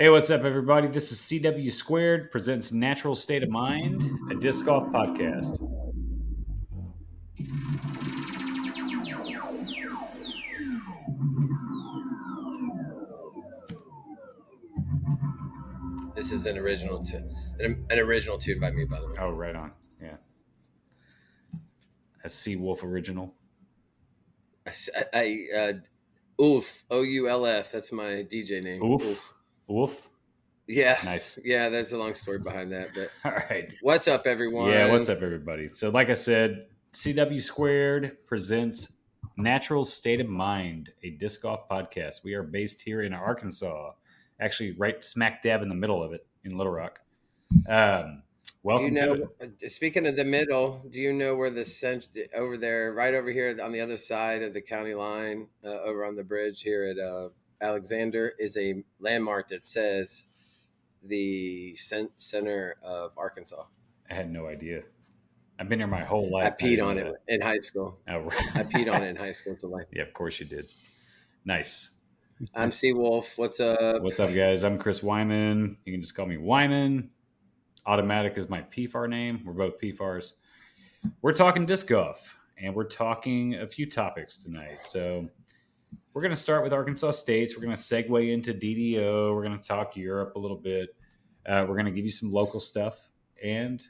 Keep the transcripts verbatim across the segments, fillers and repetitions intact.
Hey, what's up, everybody? This is C W Squared presents Natural State of Mind, a disc golf podcast. This is an original, t- an, an original tune by me, by the way. Oh, right on. Yeah, a Seawolf original. I, I uh, oof, O U L F. That's my D J name. Oof. Oof. Wolf. Yeah. Nice. Yeah, there's a long story behind that. But all right. What's up, everyone? Yeah, what's up, everybody? So like I said, C W Squared presents Natural State of Mind, a disc golf podcast. We are based here in Arkansas, actually right smack dab in the middle of it in Little Rock. Um, welcome do you know, to Speaking of the middle, do you know where the cent- over there, right over here on the other side of the county line, uh, over on the bridge here at uh, – Alexander is a landmark that says the center of Arkansas. I had no idea. I've been here my whole life. I peed I on it that. in high school. Oh, right. I peed on it in high school. It's a life. Yeah, of course you did. Nice. I'm Seawolf. What's up? What's up, guys? I'm Chris Wyman. You can just call me Wyman. Automatic is my P F A R name. We're both P F A Rs. We're talking disc golf, and we're talking a few topics tonight. So we're going to start with Arkansas States. We're going to segue into D D O. We're going to talk Europe a little bit. Uh, we're going to give you some local stuff, and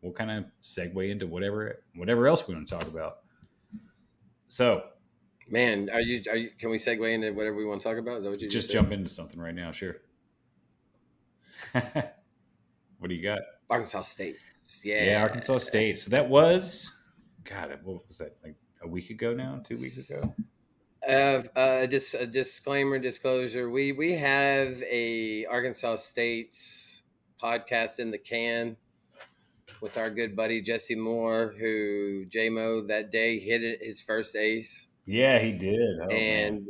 we'll kind of segue into whatever whatever else we want to talk about. So, man, are you? Are you can we segue into whatever we want to talk about? Is that what you just, just jump into something right now? Sure. What do you got? Arkansas State. Yeah, yeah, Arkansas State. So that was, God, what was that? Like a week ago now? Two weeks ago? Uh, uh, just a disclaimer, disclosure. We we have a Arkansas State's podcast in the can with our good buddy Jesse Moore, who J-Mo that day hit his first ace. Yeah, he did, oh, and man.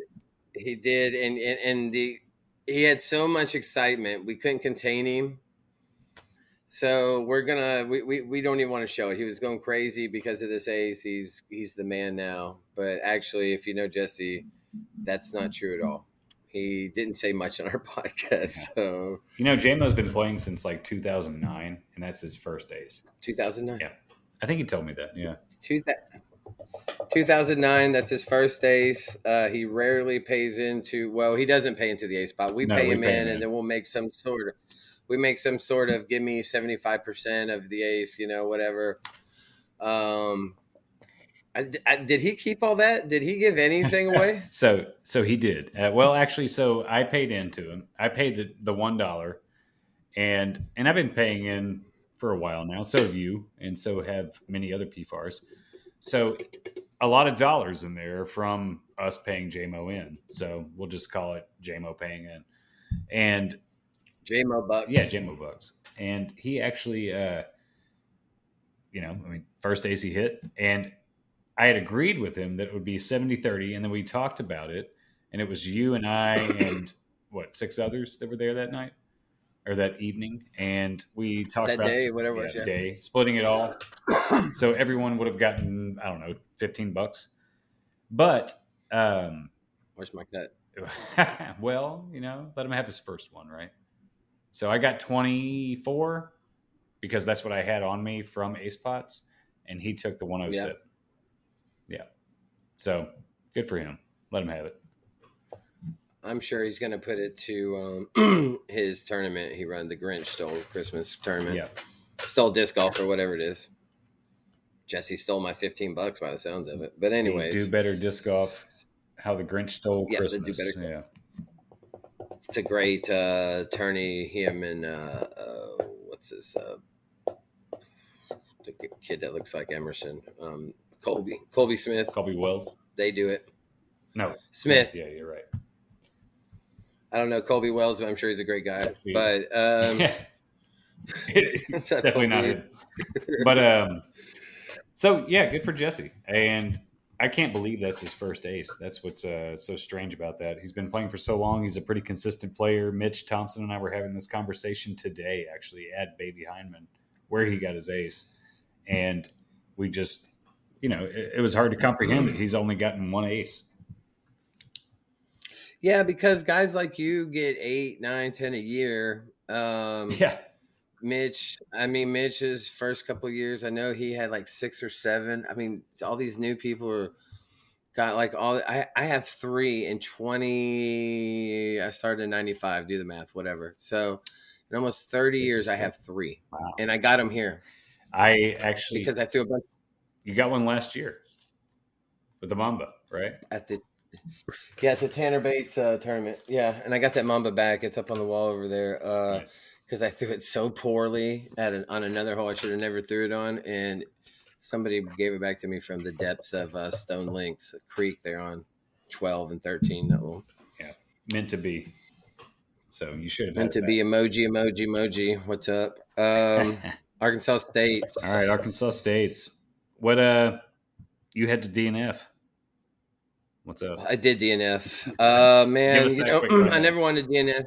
he did, and, and and the he had so much excitement we couldn't contain him. So we're gonna we, we, we don't even want to show it. He was going crazy because of this ace. He's he's the man now. But actually, if you know Jesse, that's not true at all. He didn't say much on our podcast. Yeah. So you know, J-Mo's been playing since like two thousand nine, and that's his first ace. two thousand nine. Yeah, I think he told me that. Yeah, two thousand nine. That's his first ace. Uh, he rarely pays into. Well, he doesn't pay into the ace pot. We no, pay we him pay in, him and in. then we'll make some sort of. We make some sort of give me seventy-five percent of the ace, you know, whatever. Um, I, I, did he keep all that? Did he give anything away? so, so he did. Uh, well, actually, so I paid into him. I paid the, the one dollar, and, and I've been paying in for a while now. So have you, and so have many other P F A Rs. So a lot of dollars in there from us paying J-Mo in. So we'll just call it J-Mo paying in. And J-Mo Bucks. Yeah, J-Mo Bucks. And he actually, uh, you know, I mean, first ace he hit. And I had agreed with him that it would be seventy thirty. And then we talked about it. And it was you and I and, what, six others that were there that night or that evening. And we talked that about day, sp- whatever yeah, day, splitting it all. So everyone would have gotten, I don't know, fifteen bucks. But um, where's my cut? Well, you know, let him have his first one, right? So I got twenty-four because that's what I had on me from ace pots, and he took the one oh seven. Yeah. yeah. So good for him. Let him have it. I'm sure he's going to put it to um, his tournament. He ran the Grinch Stole Christmas tournament. Yeah. Stole disc golf or whatever it is. Jesse stole my fifteen bucks by the sounds of it. But anyways. Do better disc golf. How the Grinch Stole yeah, Christmas. Do better. Yeah. It's a great uh, attorney, him and uh, uh, what's his, uh, the kid that looks like Emerson, um, Colby, Colby Smith. Colby Wells. They do it. No. Smith. Yeah, you're right. I don't know Colby Wells, but I'm sure he's a great guy. But um, yeah. It's definitely not him. But um, so, yeah, good for Jesse. And I can't believe that's his first ace. That's what's uh, so strange about that. He's been playing for so long. He's a pretty consistent player. Mitch Thompson and I were having this conversation today, actually, at Baby Hyman, where he got his ace. And we just, you know, it, it was hard to comprehend that he's only gotten one ace. Yeah, because guys like you get eight, nine, ten a year. Um, yeah. Mitch, I mean, Mitch's first couple of years, I know he had like six or seven. I mean, all these new people are got like all. I, I have three in twenty. I started in ninety-five. Do the math, whatever. So in almost thirty years, I have three, wow. And I got them here. I actually because I threw a bunch. You got one last year with the Mamba, right? At the yeah, at the Tanner Bates uh, tournament. Yeah, and I got that Mamba back. It's up on the wall over there. Uh, nice. Because I threw it so poorly at an, on another hole I should have never threw it on, and somebody gave it back to me from the depths of uh, Stone Links Creek. They're on twelve and thirteen. No. Yeah, meant to be. So you should have meant to be emoji, emoji, emoji. What's up? Um, Arkansas State. All right, Arkansas State's. What uh, you had to D N F. What's up? I did D N F. Uh, man, you know, I never wanted to D N F.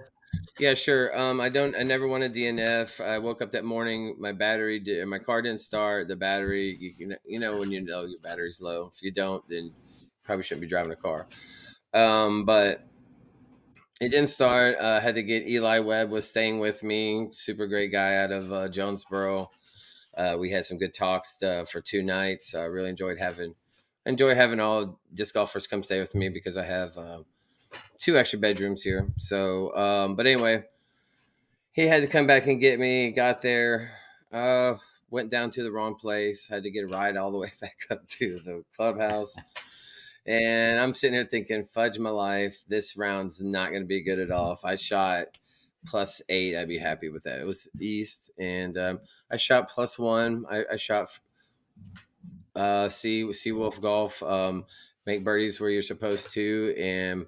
Yeah, sure. Um, I don't. I never wanted D N F. I woke up that morning. My battery, did, my car didn't start. The battery, you, you know, you know when you know your battery's low. If you don't, then you probably shouldn't be driving a car. Um, but it didn't start. I uh, had to get Eli Webb was staying with me. Super great guy out of uh, Jonesboro. Uh, we had some good talks uh, for two nights. I really enjoyed having enjoy having all disc golfers come stay with me because I have. Uh, two extra bedrooms here. So, um, but anyway, he had to come back and get me, got there, uh, went down to the wrong place, had to get a ride all the way back up to the clubhouse. And I'm sitting here thinking, fudge my life. This round's not going to be good at all. If I shot plus eight, I'd be happy with that. It was East and, um, I shot plus one. I, I shot, uh, sea, Seawolf golf, um, make birdies where you're supposed to. And,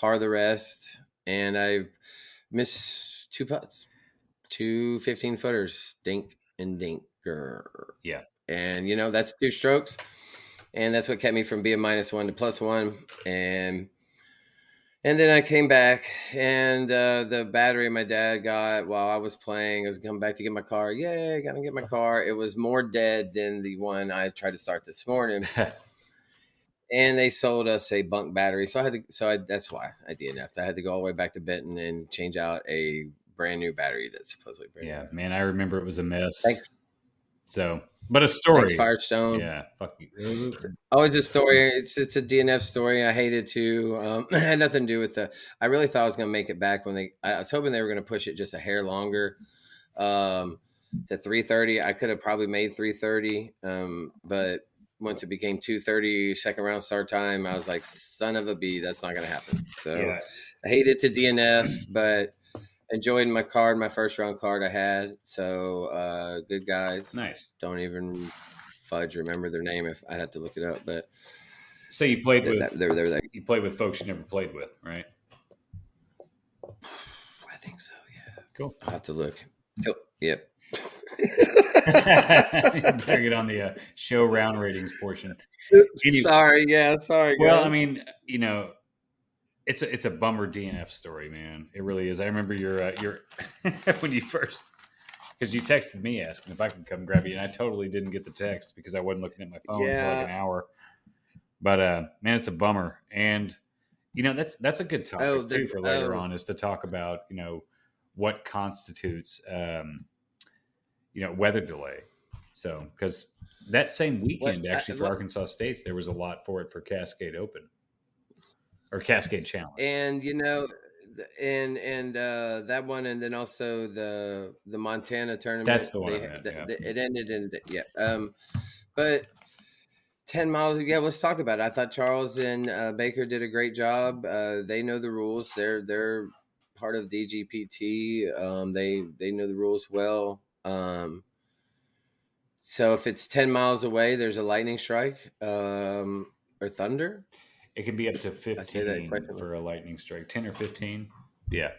par the rest, and I missed two putts, two fifteen-footers, dink and dinker. Yeah. And, you know, that's two strokes, and that's what kept me from being minus one to plus one. And and then I came back, and uh, the battery my dad got while I was playing, I was coming back to get my car. Yay, I got to get my car. It was more dead than the one I tried to start this morning. And they sold us a bunk battery, so I had to. So I, that's why I D N F'd. I had to go all the way back to Benton and change out a brand new battery that's supposedly brand yeah, new. Yeah, man, I remember it was a mess. Thanks. So, but a story. Thanks, Firestone. Yeah, fuck you. Always a story. It's it's a D N F story. I hated to. Um, it had nothing to do with the. I really thought I was going to make it back when they. I was hoping they were going to push it just a hair longer. Um, to three thirty, I could have probably made three thirty. Um, but. Once it became two thirty, second round start time, I was like, son of a bee, that's not going to happen. So yeah. I hated to D N F, but enjoyed my card, my first round card I had. So uh, good guys. Nice. Don't even fudge remember their name if I'd have to look it up. But so you played with that, they're, they're like, you played with folks you never played with, right? I think so, yeah. Cool. I'll have to look. Oh, yep. Bring it on the uh, show round ratings portion. Anyway, sorry, yeah, sorry. Guys. Well, I mean, you know, it's a it's a bummer D N F story, man. It really is. I remember your uh, your when you first because you texted me asking if I could come grab you, and I totally didn't get the text because I wasn't looking at my phone yeah. for like an hour. But uh, man, it's a bummer, and you know that's that's a good topic oh, the, too for later oh. on is to talk about you know what constitutes. Um, you know, weather delay. So, because that same weekend, what, actually, I, for Arkansas State's, there was a lot for it for Cascade Open or Cascade Challenge. And, you know, and and uh, that one, and then also the the Montana tournament. That's the one. They, at, the, yeah. the, it ended in, yeah. Um, but ten miles, yeah, let's talk about it. I thought Charles and uh, Baker did a great job. Uh, they know the rules. They're they're part of D G P T. Um, they, they know the rules well. Um, so if it's ten miles away, there's a lightning strike, um, or thunder. It can be up to fifteen for a lightning strike, ten or fifteen. Yeah.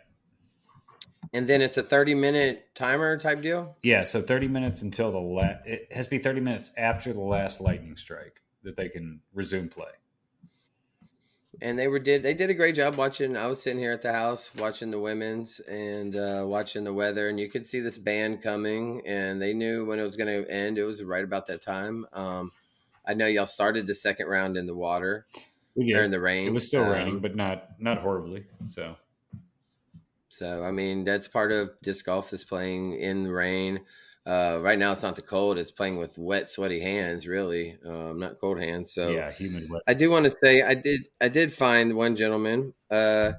And then it's a thirty minute timer type deal. Yeah. So thirty minutes until the last, it has to be thirty minutes after the last lightning strike that they can resume play. And they were, did, they did a great job watching. I was sitting here at the house watching the women's and uh, watching the weather, and you could see this band coming, and they knew when it was going to end. It was right about that time. Um, I know y'all started the second round in the water. We get, or in the rain. It was still um, raining, but not not horribly. So, so I mean, that's part of disc golf, is playing in the rain. Uh, right now, it's not the cold; it's playing with wet, sweaty hands. Really, um, not cold hands. So, yeah, humid. Wet. I do want to say I did. I did find one gentleman, uh,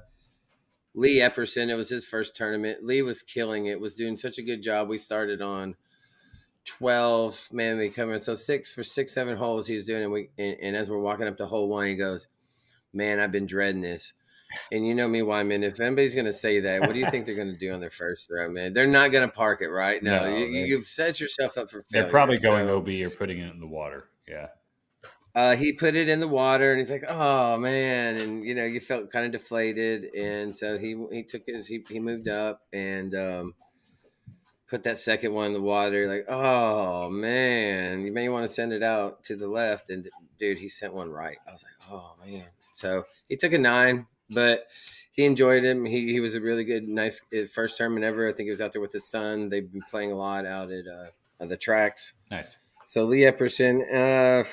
Lee Epperson. It was his first tournament. Lee was killing it. Was doing such a good job. We started on twelve, man. We come in so six for six, seven holes. He was doing, and we and, and as we're walking up to hole one, he goes, "Man, I've been dreading this." And you know me, Wyman. If anybody's going to say that, what do you think they're going to do on their first throw, man? They're not going to park it right now. No, you, you've set yourself up for failure. They're probably going so. O B or putting it in the water. Yeah. Uh, he put it in the water, and he's like, "Oh man!" And you know, you felt kind of deflated, and so he he took his he he moved up and um, put that second one in the water. Like, "Oh man, you may want to send it out to the left." And dude, he sent one right. I was like, "Oh man!" So he took a nine. But he enjoyed him. He he was a really good, nice first tournament ever. I think he was out there with his son. They've been playing a lot out at uh, on the tracks. Nice. So Lee Epperson, uh,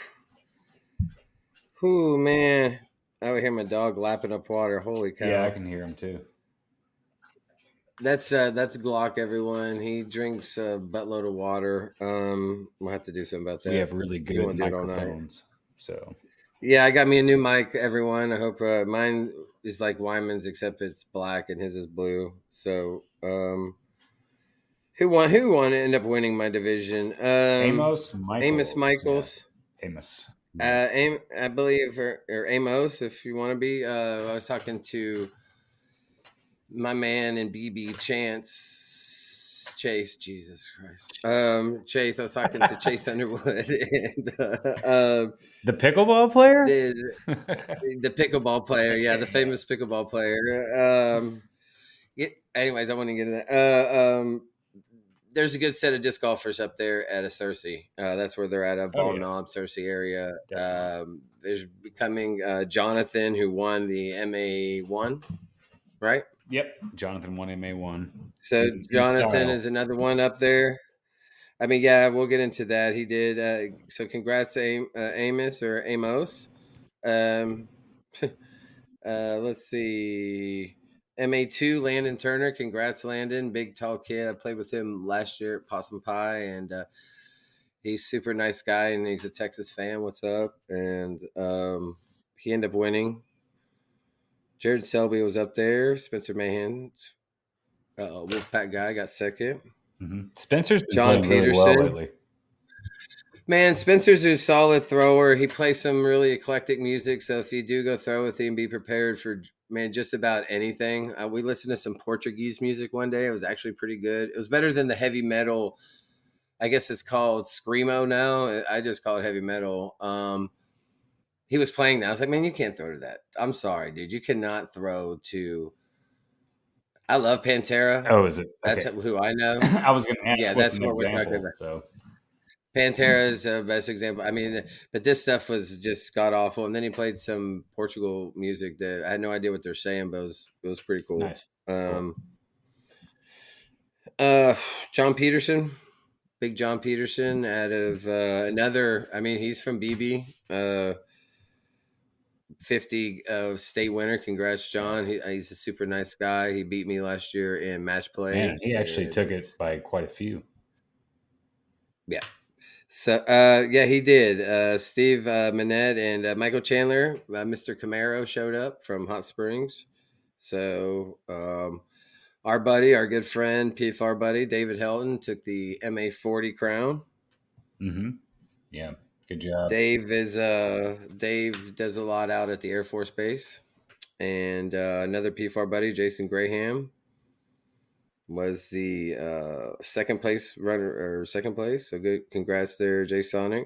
whoo man, I would hear my dog lapping up water. Holy cow! Yeah, I can hear him too. That's uh, that's Glock, everyone. He drinks a buttload of water. Um, we'll have to do something about that. We have really good microphones, so. Yeah, I got me a new mic, everyone. I hope uh, mine is like Wyman's, except it's black and his is blue. So, um, who won? Who won to end up winning my division? Um, Amos Michaels. Amos Michaels. Yeah. Amos. Uh, Am- I believe, or, or Amos, if you want to be. Uh, I was talking to my man and B B Chance. Chase, Jesus Christ. Um, Chase, I was talking to Chase Underwood. And, uh, uh, the pickleball player? The, the pickleball player, yeah, the famous pickleball player. Um, yeah, anyways, I want to get into that. Uh, um, there's a good set of disc golfers up there at a Searcy. Uh, that's where they're at, a Ball oh, yeah. Knob, Searcy area. Um, there's becoming uh, Jonathan, who won the M A one, right? Yep, Jonathan won M A one. So Jonathan is another one up there. I mean, yeah, we'll get into that. He did. Uh, so congrats to Am- uh, Amos or Amos. Um, uh, let's see. M A two, Landon Turner. Congrats, Landon. Big, tall kid. I played with him last year at Possum Pie, and uh, he's super nice guy, and he's a Texas fan. What's up? And um, he ended up winning. Jared Selby was up there. Spencer Mahan, uh, Wolfpack guy, got second. Mm-hmm. Spencer's been John Peterson. Really well lately. Man, Spencer's a solid thrower. He plays some really eclectic music, so if you do go throw with him, be prepared for, man, just about anything. Uh, we listened to some Portuguese music one day. It was actually pretty good. It was better than the heavy metal. I guess it's called Screamo now. I just call it heavy metal. Um, He was playing that. I was like, man, you can't throw to that. I'm sorry, dude. You cannot throw to. I love Pantera. Oh, is it? Okay. That's who I know. I was going to ask. Yeah, that's an what example, we're talking about. So. Pantera is the best example. I mean, but this stuff was just god awful. And then he played some Portugal music that I had no idea what they're saying, but it was, it was pretty cool. Nice. Um, uh, John Peterson. Big John Peterson out of uh, another. I mean, he's from B B. Uh, fifty uh, state winner. Congrats, John. He, he's a super nice guy. He beat me last year in match play. Man, he actually took it, was, it by quite a few. Yeah. So, uh, yeah, he did. Uh, Steve uh, Manette and uh, Michael Chandler, uh, Mister Camaro showed up from Hot Springs. So um, our buddy, our good friend, P F A R buddy, David Helton, took the M A forty crown. Mm-hmm. Yeah. Good job. Dave is uh Dave does a lot out at the Air Force Base, and uh, another P F A R buddy, Jason Graham, was the uh, second place runner or second place. So good, congrats there, Jay Sonic.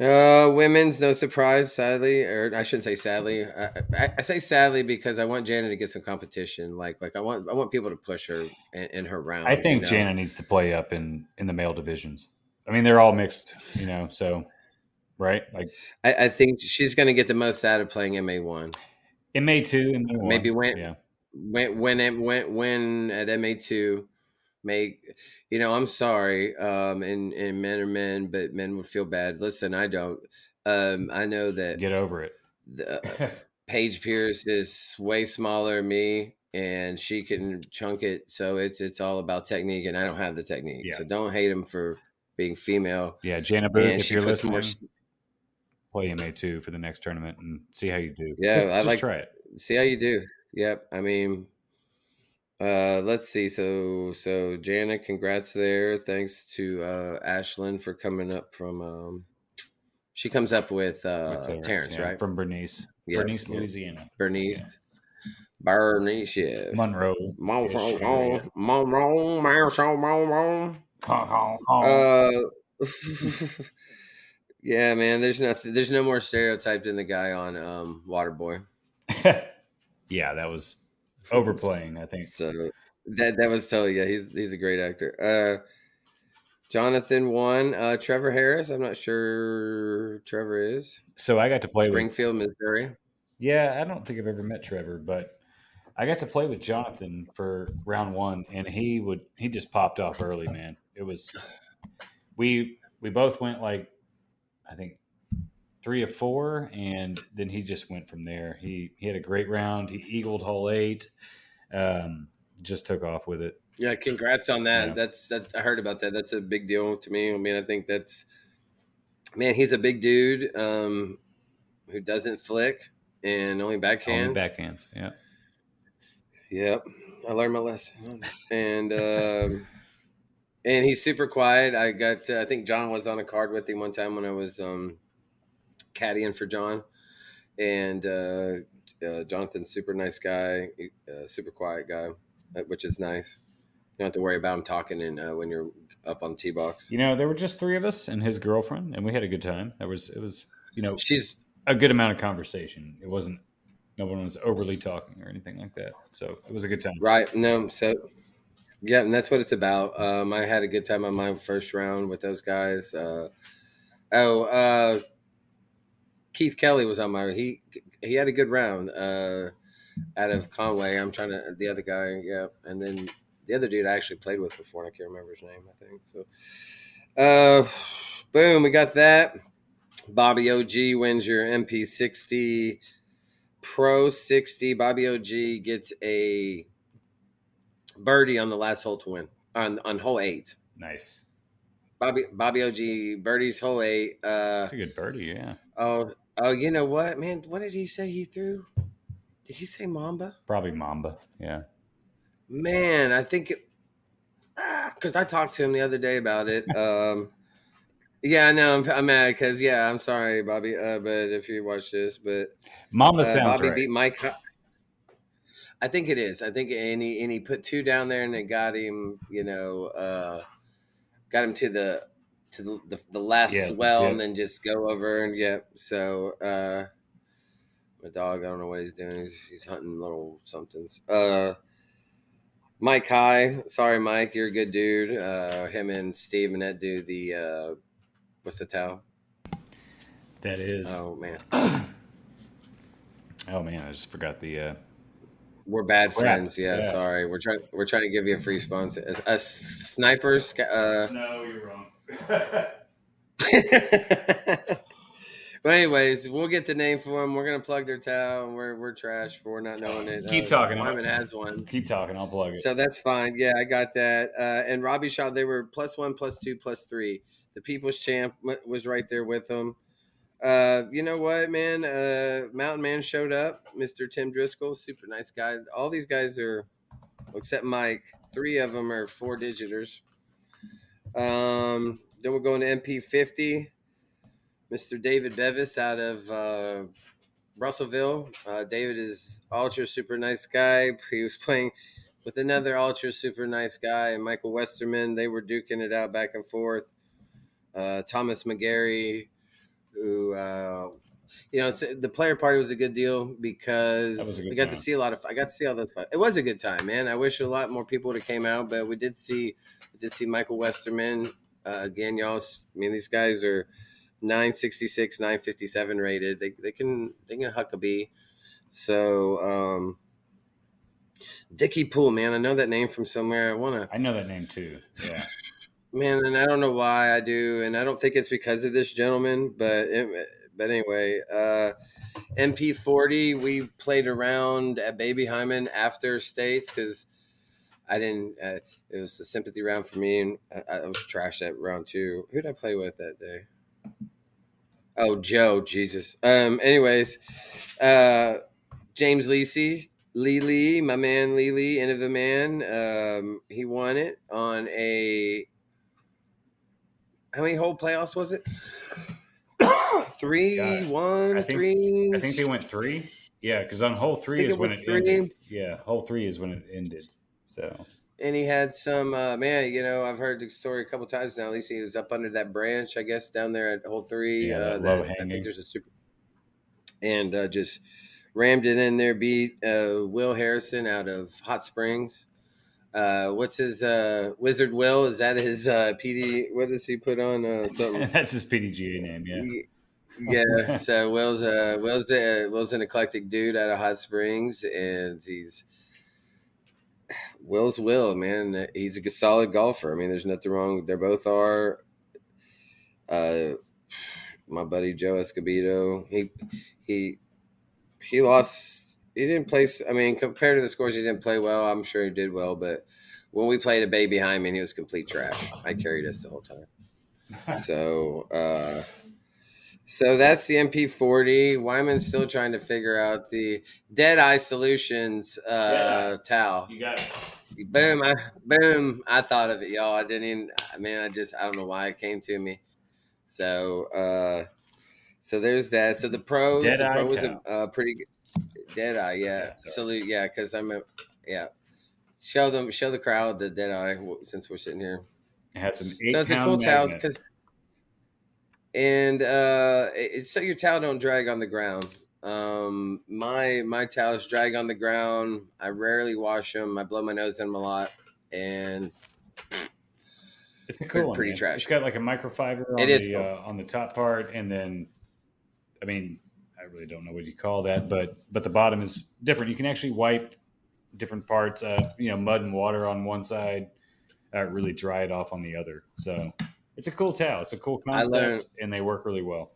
Uh, women's, no surprise, sadly, or I shouldn't say sadly. I, I, I say sadly because I want Jana to get some competition. Like like I want I want people to push her in, in her round. I think you know? Jana needs to play up in, in the male divisions. I mean, they're all mixed, you know, so, right? Like, I, I think she's going to get the most out of playing M A one. M A two and M A one. Maybe win, yeah. win, win, win, win at M A two. Make, you know, I'm sorry, um, and, and men are men, but men would feel bad. Listen, I don't. Um, I know that. Get over it. The, uh, Paige Pierce is way smaller than me, and she can chunk it. So it's it's all about technique, and I don't have the technique. Yeah. So don't hate him for being female. Yeah, Jana Booth, if you're listening, more... play M A two for the next tournament and see how you do. Yeah, just, I just like try it. See how you do. Yep. I mean, uh, let's see. So so Jana, congrats there. Thanks to uh, Ashlyn for coming up from. Um, she comes up with uh, Terrence, Terrence yeah, right? From Bernice, yeah. Bernice, Louisiana. Bernice. Yeah. Bernice, yeah. Monroe. Monroe. Monroe. Monroe. Uh, yeah, man. There's nothing. There's no more stereotype than the guy on um, Waterboy. Yeah, that was overplaying, I think. So that that was totally. Yeah, he's he's a great actor. Uh, Jonathan won. Uh, Trevor Harris. I'm not sure Trevor is. So I got to play Springfield, with... Missouri. Yeah, I don't think I've ever met Trevor, but I got to play with Jonathan for round one, and he would he just popped off early, man. It was we we both went like I think three or four, and then he just went from there. He he had a great round. He eagled hole eight, um, just took off with it. Yeah, congrats on that. Yeah. That's that I heard about that. That's a big deal to me. I mean, I think that's man. He's a big dude um, who doesn't flick. And only backhands. Only backhands, yeah. Yep, I learned my lesson. And um, and he's super quiet. I got to, I think John was on a card with him one time when I was um, caddying for John. And uh, uh, Jonathan's super nice guy, uh, super quiet guy, which is nice. You don't have to worry about him talking in, uh, when you're up on the tee box. You know, there were just three of us and his girlfriend, and we had a good time. That was it was you know she's. A good amount of conversation. It wasn't, no one was overly talking or anything like that. So it was a good time. Right. No. So yeah. And that's what it's about. Um, I had a good time on my first round with those guys. Uh, Oh, uh, Keith Kelly was on my, he, he had a good round, uh, out of Conway. I'm trying to, the other guy. Yeah. And then the other dude I actually played with before, and I can't remember his name, I think. So, uh, boom, we got that. Bobby O G wins your M P sixty, Pro sixty. Bobby O G gets a birdie on the last hole to win, on, on hole eight. Nice. Bobby Bobby O G birdies hole eight. Uh, That's a good birdie, yeah. Oh, oh, you know what, man? What did he say he threw? Did he say Mamba? Probably Mamba, yeah. Man, I think it – because I talked to him the other day about it. Um Yeah, I know. I'm, I'm mad because, yeah, I'm sorry, Bobby, uh, but if you watch this, but Mama uh, sounds Bobby right. beat Mike. I think it is. I think, and he, and he put two down there, and it got him, you know, uh, got him to the to the, the, the last yeah, swell yeah. and then just go over. And, yeah, so uh, my dog, I don't know what he's doing. He's, he's hunting little somethings. Uh, Mike High. Sorry, Mike. You're a good dude. Uh, him and Steve and that do the uh, – what's the towel? That is. Oh, man. oh, man. I just forgot the. Uh... We're bad crap. friends. Yeah, yeah. Sorry. We're trying We're trying to give you a free sponsor. A, a sniper. Uh... No, you're wrong. But, anyways, we'll get the name for them. We're going to plug their towel. And we're, we're trash for not knowing it. Keep uh, talking. Wyman adds one. Keep talking. I'll plug it. So that's fine. Yeah, I got that. Uh, and Robbie Shaw, they were plus one, plus two, plus three. The People's Champ was right there with them. Uh, you know what, man? Uh, Mountain Man showed up. Mister Tim Driscoll, super nice guy. All these guys are, except Mike, three of them are four-digiters. Um, then we're going to M P fifty. Mister David Bevis out of uh, Russellville. Uh, David is ultra super nice guy. He was playing with another ultra super nice guy, and Michael Westerman. They were duking it out back and forth. Uh, Thomas McGarry, who, uh, you know, the player party was a good deal because we got to see a lot of, I got to see all those fights. It was a good time, man. I wish a lot more people would have came out, but we did see, we did see Michael Westerman. Uh, again, y'all, I mean, these guys are nine sixty-six, nine fifty-seven rated. They they can, they can huck a bee. So, um, Dickie Poole, man. I know that name from somewhere. I want to, I know that name too. Yeah. Man, and I don't know why I do, and I don't think it's because of this gentleman, but it, But anyway, uh, M P forty, we played around at Baby Hyman after States because I didn't uh, – it was a sympathy round for me, and I, I was trash at round two. Who did I play with that day? Oh, Joe, Jesus. Um. Anyways, uh, James Leesey, Lee Lee, my man Lee Lee, end of the man. Um, he won it on a – how many hole playoffs was it? three, God. one, I think, three. I think they went three. Yeah, because on hole three is it when it three. ended. Yeah, hole three is when it ended. So. And he had some uh, – man, you know, I've heard the story a couple times now. At least he was up under that branch, I guess, down there at hole three. Yeah, uh, that, I think there's a super – and uh, just rammed it in there, beat uh, Will Harrison out of Hot Springs. Uh, what's his uh, – Wizard Will? Is that his uh, P D – what does he put on? Uh, something? That's his P D G A name, yeah. He, yeah, so Will's uh, Will's uh, Will's an eclectic dude out of Hot Springs, and he's Will's Will, man. He's a solid golfer. I mean, there's nothing wrong. They both are. Uh, my buddy Joe Escobedo, he he he lost. He didn't play. I mean, compared to the scores, he didn't play well. I'm sure he did well, but when we played a Baby Hyman, he was complete trash. I carried us the whole time. So. Uh, So that's the M P forty. Wyman's still trying to figure out the Dead Eye Solutions uh, yeah. towel. You got it. Boom. I, boom. I thought of it, y'all. I didn't even, man, I just, I don't know why it came to me. So, uh, so there's that. So the pros, Dead Eye was a uh, pretty good. Dead Eye, yeah. Salute, yeah, because I'm, a, yeah. Show them, show the crowd the Dead Eye since we're sitting here. It has an eight pound magnet. So it's a cool towel because. And uh, it's so your towel don't drag on the ground. Um, my my towels drag on the ground. I rarely wash them. I blow my nose in them a lot, and it's a cool one. Pretty man. trash. It's got like a microfiber on it is the cool. uh, on the top part, and then I mean, I really don't know what you call that, but but the bottom is different. You can actually wipe different parts. Uh, you know, mud and water on one side, uh, really dry it off on the other. So. It's a cool towel. It's a cool concept, learned, and they work really well.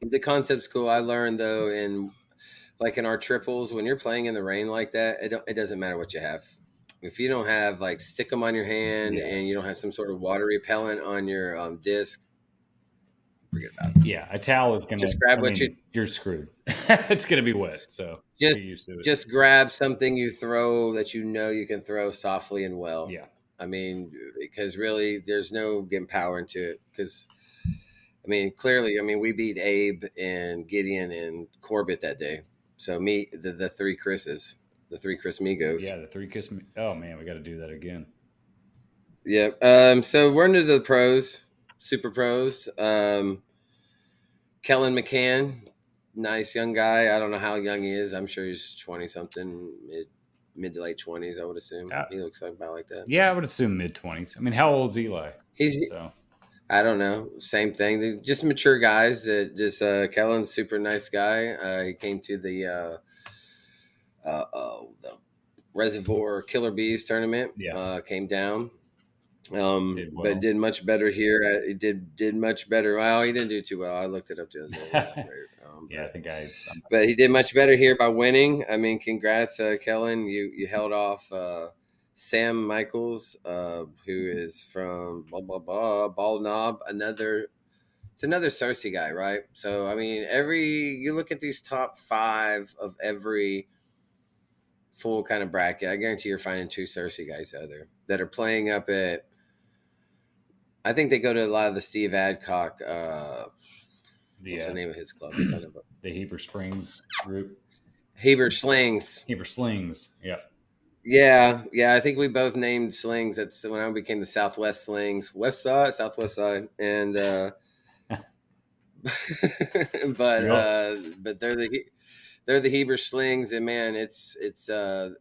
The concept's cool. I learned, though, in like in our triples, when you're playing in the rain like that, it, don't, it doesn't matter what you have. If you don't have, like, stick them on your hand yeah. and you don't have some sort of water repellent on your um, disc, forget about it. Yeah, a towel is going to – Just grab I what mean, you – You're screwed. It's going to be wet, so just, get used to it. Just grab something you throw that you know you can throw softly and well. Yeah. I mean, because really there's no getting power into it because, I mean, clearly, I mean, we beat Abe and Gideon and Corbett that day. So me, the, the three Chris's, the three Chris Migos. Yeah, the three Chris. Oh, man, we got to do that again. Yeah. Um, so we're into the pros, super pros. Um, Kellen McCann, nice young guy. I don't know how young he is. I'm sure he's twenty-something, mid Mid to late twenties, I would assume. Uh, he looks like about like that. Yeah, I would assume mid twenties. I mean, how old's Eli? He's so. I don't know. Same thing. They're just mature guys. That just uh, Kellen's super nice guy. Uh, he came to the uh, uh, uh, the Reservoir Killer Bees tournament. Yeah, uh, came down, um, did well. but did much better here. It did did much better. Well, he didn't do too well. I looked it up the other day. Um, yeah, I think I. I'm, but he did much better here by winning. I mean, congrats, uh, Kellen. You you held off uh, Sam Michaels, uh, who is from blah blah blah Ball Knob. Another, it's another Searcy guy, right? So I mean, every you look at these top five of every full kind of bracket, I guarantee you're finding two Searcy guys out there that are playing up at. I think they go to a lot of the Steve Adcock. Uh, The, What's the uh, name of his club? Son of a... The Heber Springs group. Heber Slings. Heber Slings. Yeah. Yeah. Yeah. I think we both named Slings. That's when I became the Southwest Slings. West side, Southwest side. And, uh, but, yep. uh, but they're the, they're the Heber Slings. And man, it's, it's, uh,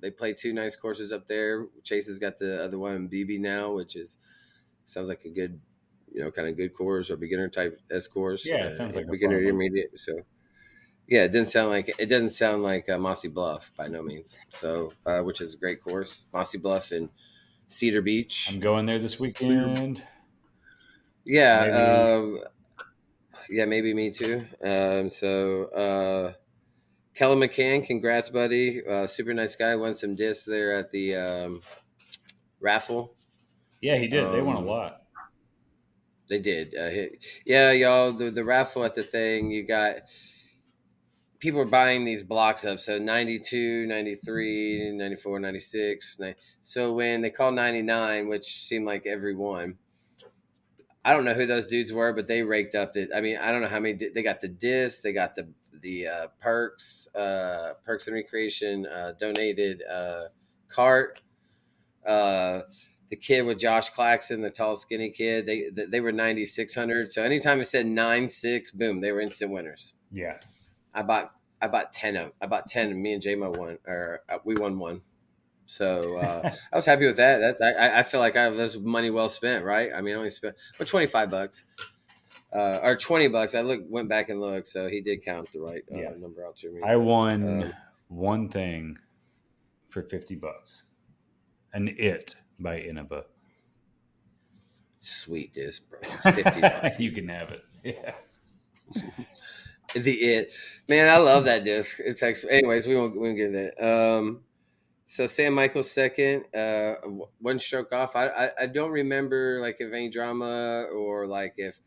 they play two nice courses up there. Chase has got the other one in B B now, which is, sounds like a good, you know, kind of good course or beginner type S course. Yeah, it sounds uh, like beginner intermediate. So, yeah, it didn't sound like it doesn't sound like uh, Mossy Bluff by no means. So, uh, which is a great course, Mossy Bluff and Cedar Beach. I'm going there this weekend. Yeah, um, yeah, maybe me too. Um, so, uh, Kellen McCann, congrats, buddy. Uh, super nice guy. Won some discs there at the um, raffle. Yeah, he did. Um, they won a lot. They did. Uh, he, yeah, y'all, the, the raffle at the thing, you got people are buying these blocks up. So ninety-two, ninety-three, ninety-four, ninety-six. ninety, so when they call ninety-nine, which seemed like every one, I don't know who those dudes were, but they raked up the, I mean, I don't know how many, they got the disc, they got the, the, uh, perks, uh, perks and recreation, uh, donated, uh, cart, uh, the kid with Josh Claxton, the tall, skinny kid, they, they were ninety-six hundred. So anytime it said nine, six, boom, they were instant winners. Yeah. I bought, I bought ten of, I bought ten, me and J-Mo won, or uh, we won one. So uh, I was happy with that. That I, I feel like I have this money well spent, right? I mean, I only spent well, twenty-five bucks uh, or twenty bucks. I looked, went back and looked. So he did count the right uh, yeah. number out to me. I won um, one thing for fifty bucks, an It by Innova. Sweet disc, bro. It's fifty bucks. You can have it. Yeah. The It. Man, I love that disc. It's actually, anyways, we won't, we won't get into that. Um, So Sam Michaels second, uh, one stroke off. I, I I don't remember like if any drama or like if,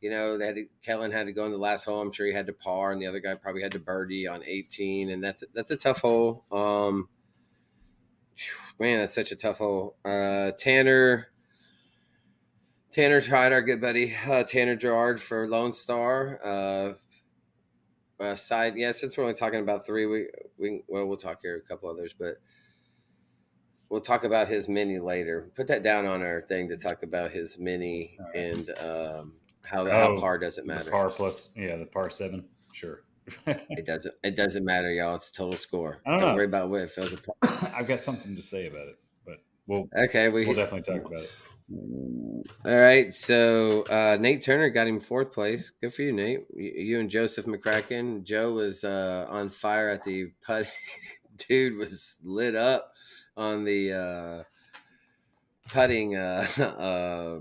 you know, they had to, Kellen had to go in the last hole. I'm sure he had to par, and the other guy probably had to birdie on eighteen, and that's that's a tough hole. Um, man, that's such a tough hole. Uh, Tanner, Tanner tried our good buddy uh, Tanner Gerard for Lone Star. Uh, uh, side, yeah. Since we're only talking about three, we we well we'll talk here a couple others, but. We'll talk about his mini later. Put that down on our thing to talk about his mini right. and um, how, oh, how par doesn't matter. The par plus, yeah, the par seven, sure. it doesn't. It doesn't matter, y'all. It's total score. I don't, don't worry about what it feels. I've got something to say about it, but we'll okay. We, we'll definitely talk about it. All right. So uh, Nate Turner got him fourth place. Good for you, Nate. You, you and Joseph McCracken. Joe was uh, on fire at the putt. Dude was lit up. On the uh, putting uh, uh,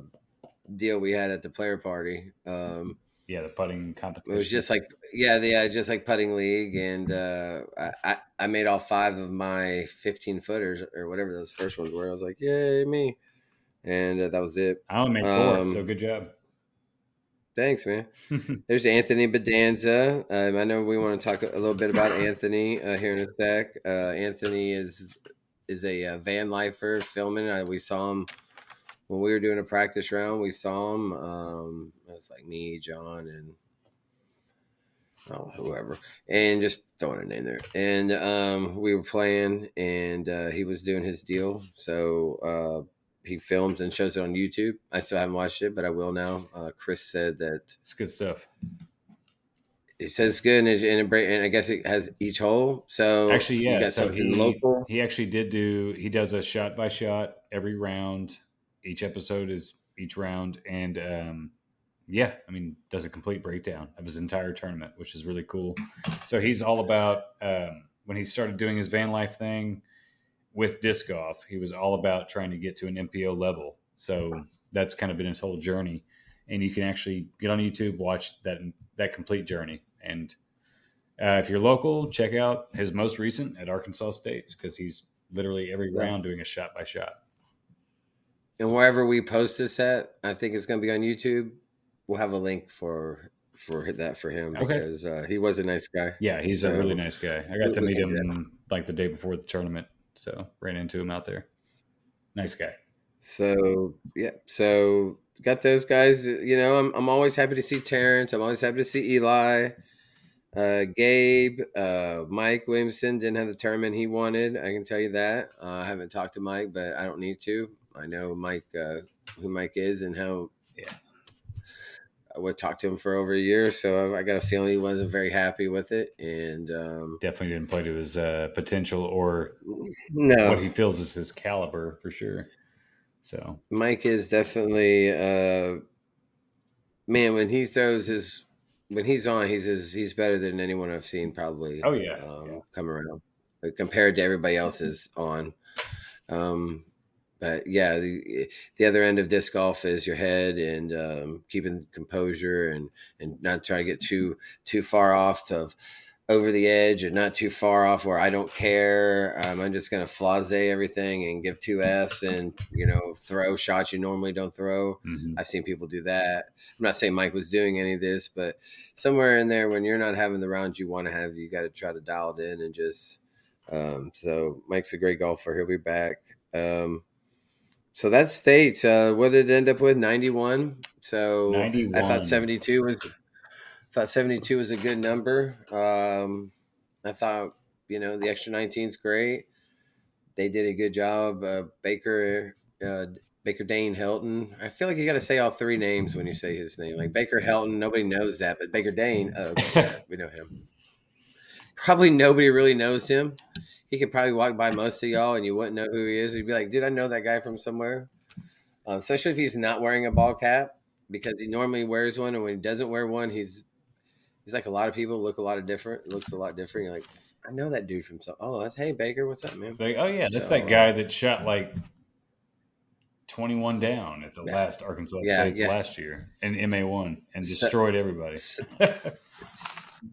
deal we had at the player party, um, yeah, the putting competition. It was just like, yeah, the uh, just like putting league, and uh, I I made all five of my fifteen footers or whatever those first ones were. I was like, yay me, and uh, that was it. I only made four, um, so good job. Thanks, man. There's Anthony Bedanza. Um, I know we want to talk a little bit about Anthony uh, here in a sec. Uh, Anthony is. is a uh, van lifer filming. I, we saw him when we were doing a practice round. We saw him. Um, it was like me, John, and oh, whoever. And just throwing a name there. And um, we were playing, and uh, he was doing his deal. So uh, he films and shows it on YouTube. I still haven't watched it, but I will now. Uh, Chris said that. It's good stuff. It says good, and, it, and, it, and I guess it has each hole. So actually, yeah, got so something he, local. He actually did do. He does a shot by shot every round. Each episode is each round, and um, yeah, I mean, does a complete breakdown of his entire tournament, which is really cool. So he's all about um, when he started doing his van life thing with disc golf. He was all about trying to get to an M P O level. So that's kind of been his whole journey, and you can actually get on YouTube, watch that that complete journey. And uh, if you're local, check out his most recent at Arkansas State's, because he's literally every round doing a shot by shot. And wherever we post this at, I think it's going to be on YouTube. We'll have a link for for that for him okay. because uh, he was a nice guy. Yeah, he's so, a really nice guy. I got to meet him like the day before the tournament, so ran into him out there. Nice guy. So yeah, so got those guys. You know, I'm I'm always happy to see Terrence. I'm always happy to see Eli. Uh, Gabe, uh, Mike Williamson didn't have the tournament he wanted. I can tell you that. Uh, I haven't talked to Mike, but I don't need to. I know Mike, uh, who Mike is, and how yeah. I would talk to him for over a year. So I got a feeling he wasn't very happy with it, and um, definitely didn't play to his uh, potential or no. what he feels is his caliber for sure. So Mike is definitely uh, man when he throws his. When he's on, he's his, he's better than anyone I've seen probably. Oh yeah, um, yeah. come around, but compared to everybody else's on. Um, But yeah, the, the other end of disc golf is your head and um, keeping composure and, and not try to get too too far off to over the edge and not too far off where I don't care. Um, I'm just going to flase everything and give two Fs and, you know, throw shots you normally don't throw. Mm-hmm. I've seen people do that. I'm not saying Mike was doing any of this, but somewhere in there when you're not having the rounds you want to have, you got to try to dial it in and just um, – so Mike's a great golfer. He'll be back. Um, so that's state. Uh, what did it end up with? ninety-one. So ninety-one. I thought seventy-two was – thought seventy-two was a good number. Um, I thought, you know, the extra nineteen is great. They did a good job. Uh, Baker, uh, Baker Dane Helton. I feel like you got to say all three names when you say his name. Like Baker Helton, nobody knows that, but Baker Dane, oh, okay, we know him. Probably nobody really knows him. He could probably walk by most of y'all and you wouldn't know who he is. You'd be like, dude, I know that guy from somewhere. Um, especially if he's not wearing a ball cap because he normally wears one. And when he doesn't wear one, he's, He's like a lot of people look a lot of different. Looks a lot different. You're like, I know that dude from so. Oh, that's hey Baker, what's up, man? Like, oh yeah, that's so, that guy that shot like twenty-one down at the yeah, last Arkansas yeah, States yeah. last year in M A one and destroyed so, everybody. So,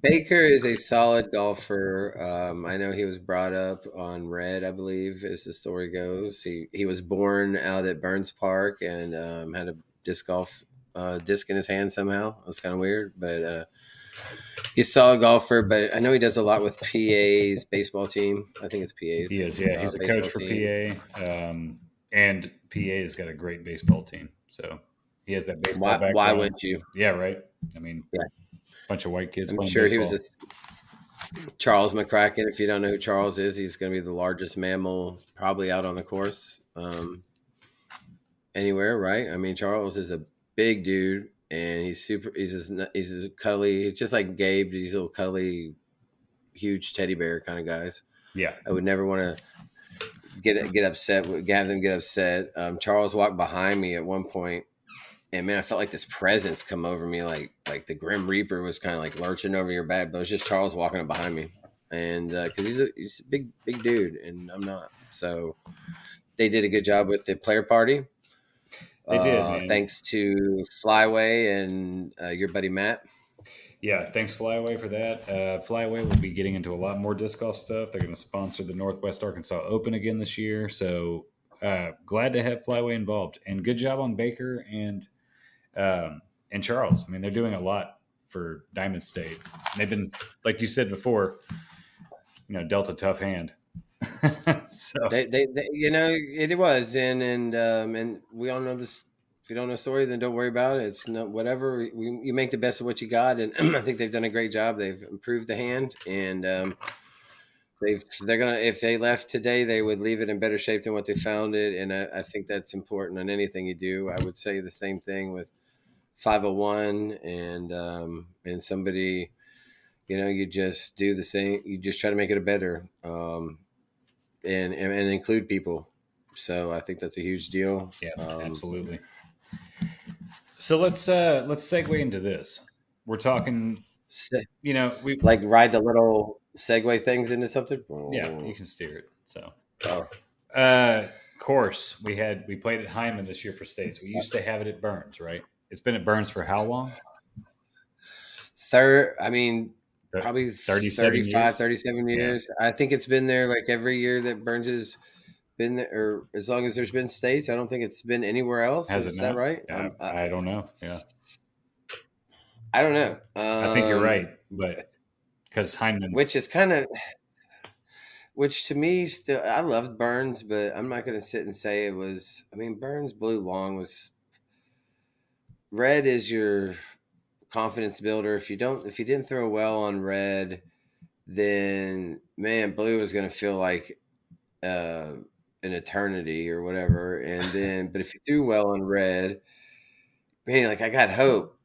Baker is a solid golfer. Um, I know he was brought up on Red, I believe, as the story goes. He he was born out at Burns Park and um, had a disc golf uh, disc in his hand somehow. It was kind of weird, but. Uh, He's a solid golfer, but I know he does a lot with P A's baseball team. I think it's P A's. He is, yeah. He's a coach for team. P A, um, and P A's got a great baseball team. So he has that baseball why, background. Why wouldn't you? Yeah, right. I mean, yeah. A bunch of white kids. I'm sure baseball. He was a Charles McCracken. If you don't know who Charles is, he's going to be the largest mammal probably out on the course um, anywhere, right? I mean, Charles is a big dude. And he's super, he's just, he's just cuddly. He's just like Gabe, these little cuddly, huge teddy bear kind of guys. Yeah. I would never want to get get upset, have them get upset. Um, Charles walked behind me at one point, and man, I felt like this presence come over me. Like, like the Grim Reaper was kind of like lurching over your back, but it was just Charles walking up behind me. And uh, cause he's a, he's a big, big dude, and I'm not. So they did a good job with the player party. They did. Uh, thanks to Flyway and uh, your buddy Matt. Yeah, thanks Flyway for that. Uh, Flyway will be getting into a lot more disc golf stuff. They're going to sponsor the Northwest Arkansas Open again this year. So uh, glad to have Flyway involved. And good job on Baker and um, and Charles. I mean, they're doing a lot for Diamond State. And they've been, like you said before, you know, dealt a tough hand. so they, they, they, you know, it was, and and um, and we all know this. If you don't know the story, then don't worry about it. It's not whatever. We, you make the best of what you got, and I think they've done a great job. They've improved the hand, and um, they've they're gonna. If they left today, they would leave it in better shape than what they found it, and I, I think that's important on anything you do. I would say the same thing with five oh one and um, and somebody. You know, you just do the same. You just try to make it a better. Um, And, and and include people. So I think that's a huge deal. Yeah, um, absolutely. So let's uh, let's segue into this. We're talking, you know, we like ride the little segue things into something. Yeah, you can steer it. So, oh. uh, course we had we played at Hyman this year for states. We used to have it at Burns, right? It's been at Burns for how long? Third, I mean. Probably thirty-five, years. thirty-seven years. Yeah. I think it's been there like every year that Burns has been there, or as long as there's been states. I don't think it's been anywhere else. Has Is it not? That right? I, um, I, I don't know. Yeah. I don't know. Um, I think you're right, but because Hyman, which is kind of, which to me still, I loved Burns, but I'm not going to sit and say it was, I mean, Burns Blue Long was, Red is your confidence builder. If you don't, if you didn't throw well on Red, then man, Blue is going to feel like uh, an eternity or whatever. And then, but if you threw well on Red, man, like I got hope.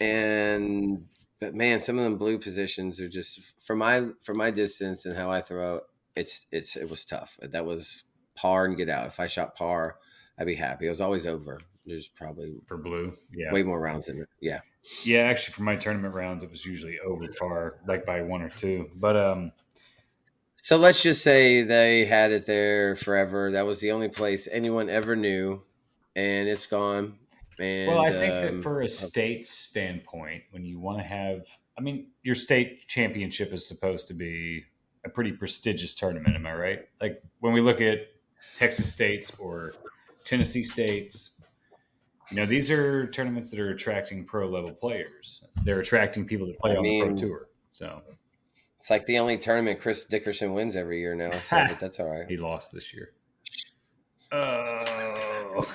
And but man, some of them Blue positions are just for my for my distance and how I throw. It's it's it was tough. That was par and get out. If I shot par, I'd be happy. It was always over. There's probably for Blue, yeah, way more rounds in it. Yeah. Yeah, actually, for my tournament rounds, it was usually over par, like by one or two. But um, So let's just say they had it there forever. That was the only place anyone ever knew, and it's gone. And, well, I think um, that for a state standpoint, when you want to have, I mean, your state championship is supposed to be a pretty prestigious tournament. Am I right? Like when we look at Texas states or Tennessee states, you know, these are tournaments that are attracting pro level players. They're attracting people that play I on mean, the pro tour. So it's like the only tournament Chris Dickerson wins every year now. So but that's all right. He lost this year. Oh,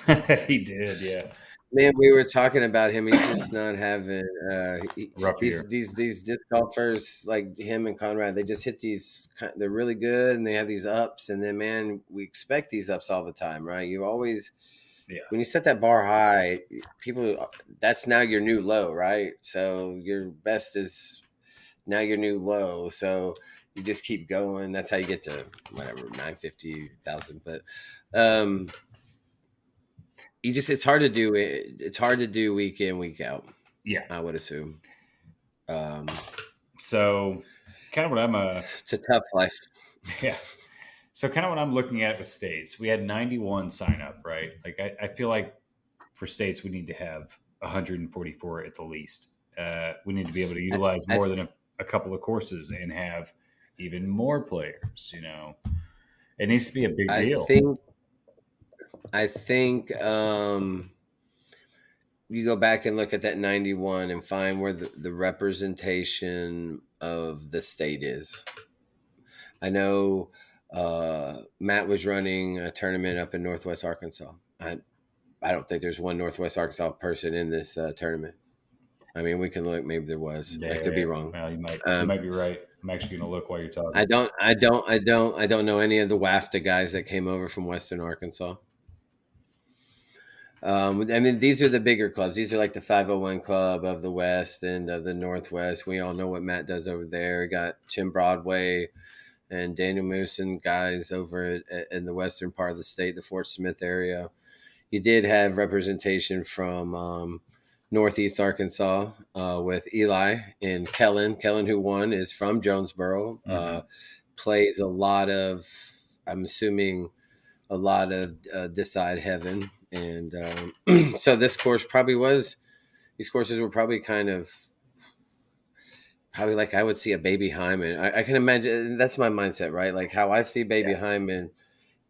he did. Yeah. Man, we were talking about him. He's just not having uh, he, these, these these disc golfers like him and Conrad. They just hit these. They're really good, and they have these ups. And then, man, we expect these ups all the time, right? You always, yeah. When you set that bar high, people. That's now your new low, right? So your best is now your new low. So you just keep going. That's how you get to whatever nine fifty thousand. But. um You just it's hard to do it it's hard to do week in, week out. Yeah. I would assume. Um so kind of what I'm a it's a tough life. Yeah. So kind of what I'm looking at with states, we had ninety-one sign up, right? Like I, I feel like for states we need to have one hundred forty-four at the least. Uh we need to be able to utilize I, more I, than a, a couple of courses and have even more players, you know. It needs to be a big I deal. Think- I think um, you go back and look at that ninety-one and find where the, the representation of the state is. I know uh, Matt was running a tournament up in Northwest Arkansas. I I don't think there's one Northwest Arkansas person in this uh, tournament. I mean, we can look. Maybe there was. Yeah, I could be wrong. Well, you might, um, you might be right. I'm actually going to look while you're talking. I don't. I don't. I don't. I don't know any of the W A F T A guys that came over from Western Arkansas. Um, I mean, these are the bigger clubs. These are like the five oh one club of the West and of the Northwest. We all know what Matt does over there. We got Tim Broadway and Daniel Moose and guys over at, in the western part of the state, the Fort Smith area. You did have representation from um, Northeast Arkansas uh, with Eli and Kellen. Kellen, who won, is from Jonesboro, mm-hmm. uh, plays a lot of, I'm assuming, a lot of uh, this side heaven. And um, so this course probably was, these courses were probably kind of, probably like I would see a Baby Hyman. I, I can imagine, that's my mindset, right? Like how I see Baby yeah. Hyman,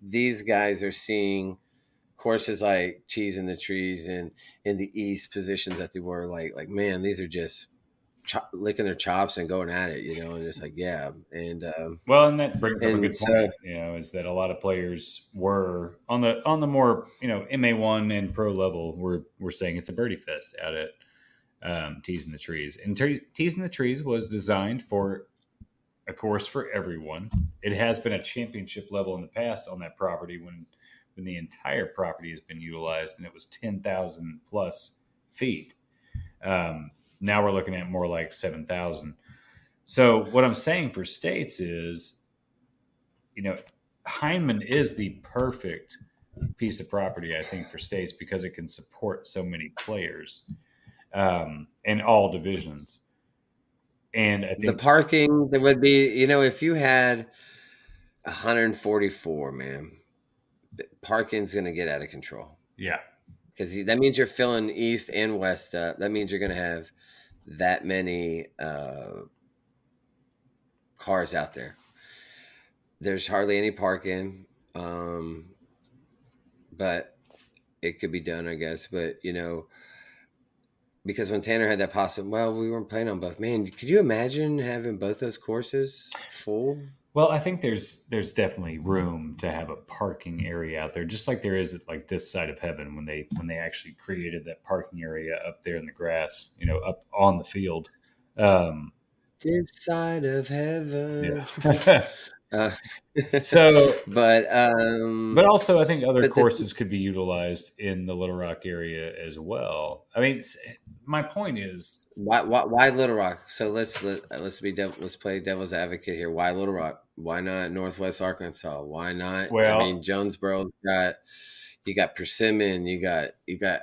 these guys are seeing courses like Cheese in the Trees and in the East positions that they were like, like, man, these are just chop, licking their chops and going at it, you know, and just like, yeah. And um, well, and that brings and up a good so, point, you know, is that a lot of players were on the on the more, you know, M A one and pro level. We're we're saying it's a birdie fest out at um, Tees in the Trees, and Te- Tees in the Trees was designed for a course for everyone. It has been a championship level in the past on that property when when the entire property has been utilized, and it was ten thousand plus feet. Um, Now we're looking at more like seven thousand. So what I'm saying for states is, you know, Hyman is the perfect piece of property, I think, for states because it can support so many players um, in all divisions. And I think the parking that would be, you know, if you had one hundred forty-four, man, parking's going to get out of control. Yeah. Because that means you're filling East and West up. That means you're going to have that many uh, cars out there. There's hardly any parking, um, but it could be done, I guess. But, you know, because when Tanner had that possible, well, we weren't playing on both. Man, could you imagine having both those courses full? Well, I think there's there's definitely room to have a parking area out there, just like there is at like this side of heaven when they when they actually created that parking area up there in the grass, you know, up on the field. Um, this side of heaven. Yeah. uh, so, but um, but also, I think other courses the, could be utilized in the Little Rock area as well. I mean, my point is. Why, why, why Little Rock? So let's let, let's be devil, let's play devil's advocate here. Why Little Rock? Why not Northwest Arkansas? Why not? Well, I mean, Jonesboro's got you got Persimmon, you got you got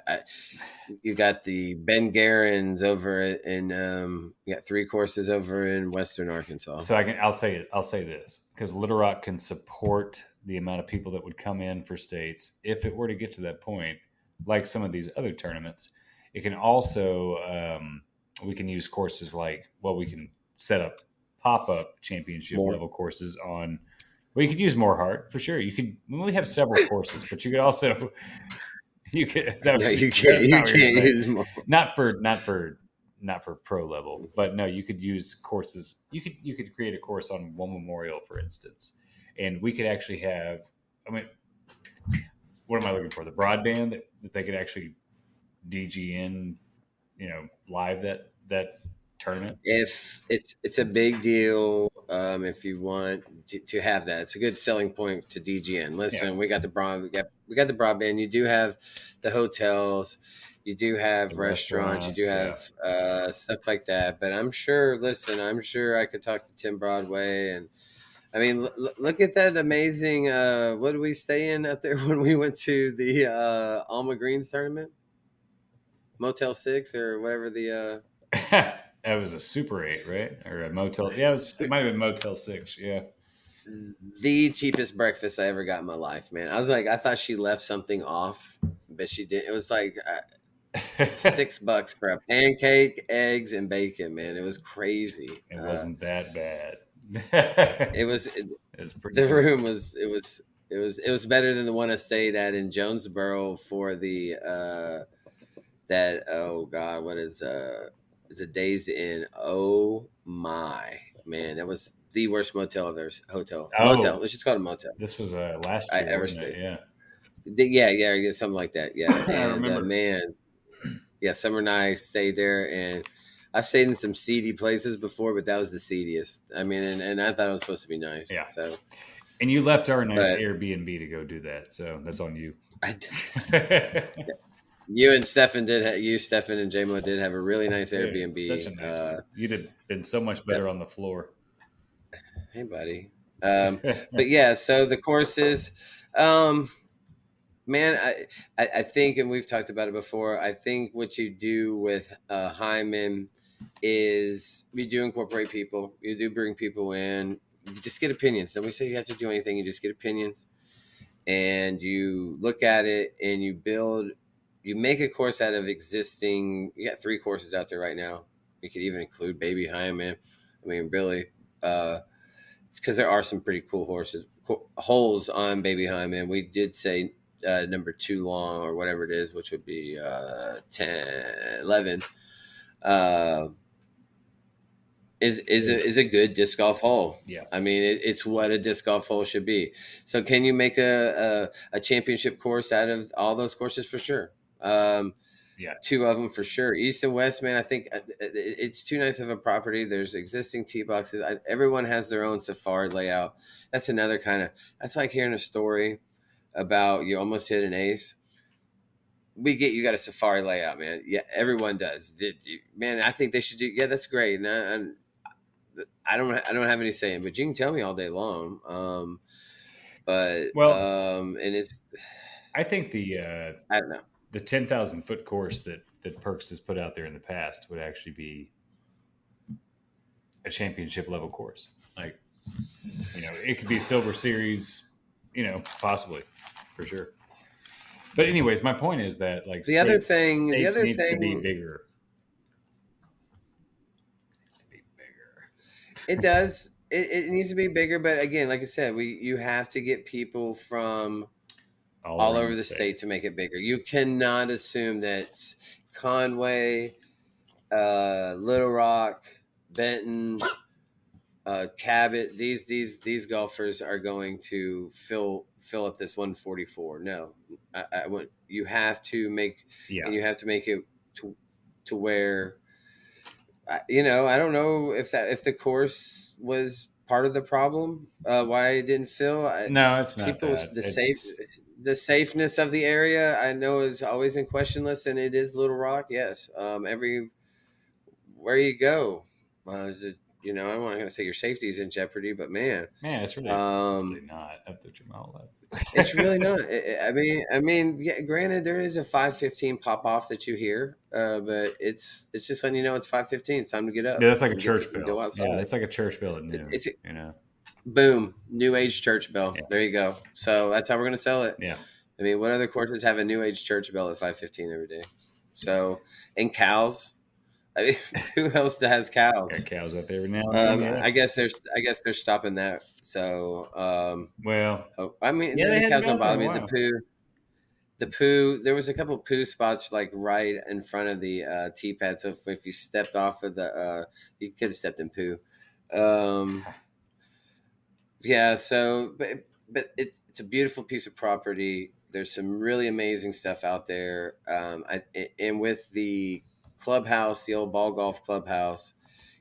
you got the Ben Garens over it, and um, you got three courses over in Western Arkansas. So I can I'll say it. I'll say this because Little Rock can support the amount of people that would come in for states if it were to get to that point, like some of these other tournaments. It can also, um, we can use courses like, well, we can set up pop-up championship more. level courses on, well, you could use more heart for sure. You could, we have several courses, but you could also, you could, that was, no, you can't, you can't use more. Not for, not for, not for pro level, but no, you could use courses. You could, you could create a course on one memorial, for instance, and we could actually have, I mean, what am I looking for? The broadband that, that they could actually D G N, you know, live that, that tournament. If it's, it's a big deal. Um, if you want to, to have that, it's a good selling point to D G N. Listen, yeah. we got the broad, we got, we got the broadband. You do have the hotels. You do have restaurants, restaurants, you do have yeah. uh, stuff like that. But I'm sure, listen, I'm sure I could talk to Tim Broadway. And I mean, l- look at that amazing, uh, what did we stay in up there when we went to the uh, Alma Greens tournament? Motel six or whatever the. Uh... that was a Super eight, right? Or a Motel. Yeah, it, was, it might have been Motel six. Yeah. The cheapest breakfast I ever got in my life, man. I was like, I thought she left something off, but she didn't. It was like. I, Six bucks for a pancake, eggs, and bacon, man. It was crazy. It wasn't uh, that bad. it was it, it was pretty the room cool. was it was it was it was better than the one I stayed at in Jonesboro for the uh that oh god, what is uh it's a Days Inn. Oh my man, that was the worst motel of their hotel. Oh, motel. Let's just call it a motel. This was uh last year I ever stayed. It? Yeah. Yeah, yeah, something like that. Yeah. And, I remember uh, man. Yeah, Summer and I stayed there, and I've stayed in some seedy places before, but that was the seediest. I mean, and, and I thought it was supposed to be nice. Yeah. So, and you left our nice but, Airbnb to go do that, so that's on you. I, you and Stefan did. Ha- you, Stefan, and J-Mo did have a really nice Airbnb. Yeah, such a nice uh, one. You'd have been so much better yeah. on the floor. Hey, buddy. Um, but yeah, so the courses. Um, Man, I, I think, and we've talked about it before, I think what you do with uh, Hyman is you do incorporate people. You do bring people in. You just get opinions. Nobody says you have to do anything. You just get opinions. And you look at it and you build, you make a course out of existing. You got three courses out there right now. You could even include Baby Hyman. I mean, really, uh, it's because there are some pretty cool horses, co- holes on Baby Hyman. We did say... Uh, number two long or whatever it is, which would be uh, ten, eleven, uh, is is a, is a good disc golf hole. Yeah, I mean it, it's what a disc golf hole should be. So can you make a a, a championship course out of all those courses for sure? Um, yeah, two of them for sure. East and West, man. I think it's too nice of a property. There's existing tee boxes. I, everyone has their own safari layout. That's another kind of. That's like hearing a story about you almost hit an ace. We get you got a safari layout, man. Yeah, everyone does. Did you, man, I think they should do. Yeah, that's great. And I, I, I don't, I don't have any say in, but you can tell me all day long. Um, but well, um, and it's. I think the uh, I don't know the ten thousand foot course that that Perks has put out there in the past would actually be a championship level course. Like, you know, it could be Silver Series. You know, possibly, for sure. But anyways, my point is that like the states, other thing, the other needs thing to be bigger. It needs to be bigger. It does. It, it needs to be bigger. But again, like I said, we you have to get people from all, all over the, the state. state to make it bigger. You cannot assume that Conway, uh, Little Rock, Benton. Uh, Cabot, these these these golfers are going to fill fill up this one forty-four. No, I, I want you have to make yeah. and you have to make it to to where you know I don't know if that if the course was part of the problem uh, why it didn't fill. I, no, it's not people that. the it's... safe the safeness of the area. I know is always in question list, and it is Little Rock. Yes, um, every where you go, uh, is it. You know, I'm not going to say your safety is in jeopardy, but man, man, it's really, um, really not up to Jamal. It's really not. I mean, I mean, yeah, granted, there is a five fifteen pop off that you hear, uh, but it's it's just letting you know it's five fifteen. It's time to get up. Yeah, that's like a church bell. Go outside. Yeah, it's like a church bell at noon. It's, you know, Boom. New Age church bell. Yeah. There you go. So that's how we're going to sell it. Yeah. I mean, what other courses have a New Age church bell at five fifteen every day? So, and cows. I mean, who else has cows? Got cows up every now and then. Um, I guess there's, I guess they're stopping that. So, um, well, oh, I mean, yeah, the cows don't bother me. The poo, the poo. There was a couple of poo spots like right in front of the uh, tee pad. So if, if you stepped off of the, uh, you could have stepped in poo. Um, yeah. So, but it, but it, it's a beautiful piece of property. There's some really amazing stuff out there. Um, I, and with the clubhouse, the old ball golf clubhouse,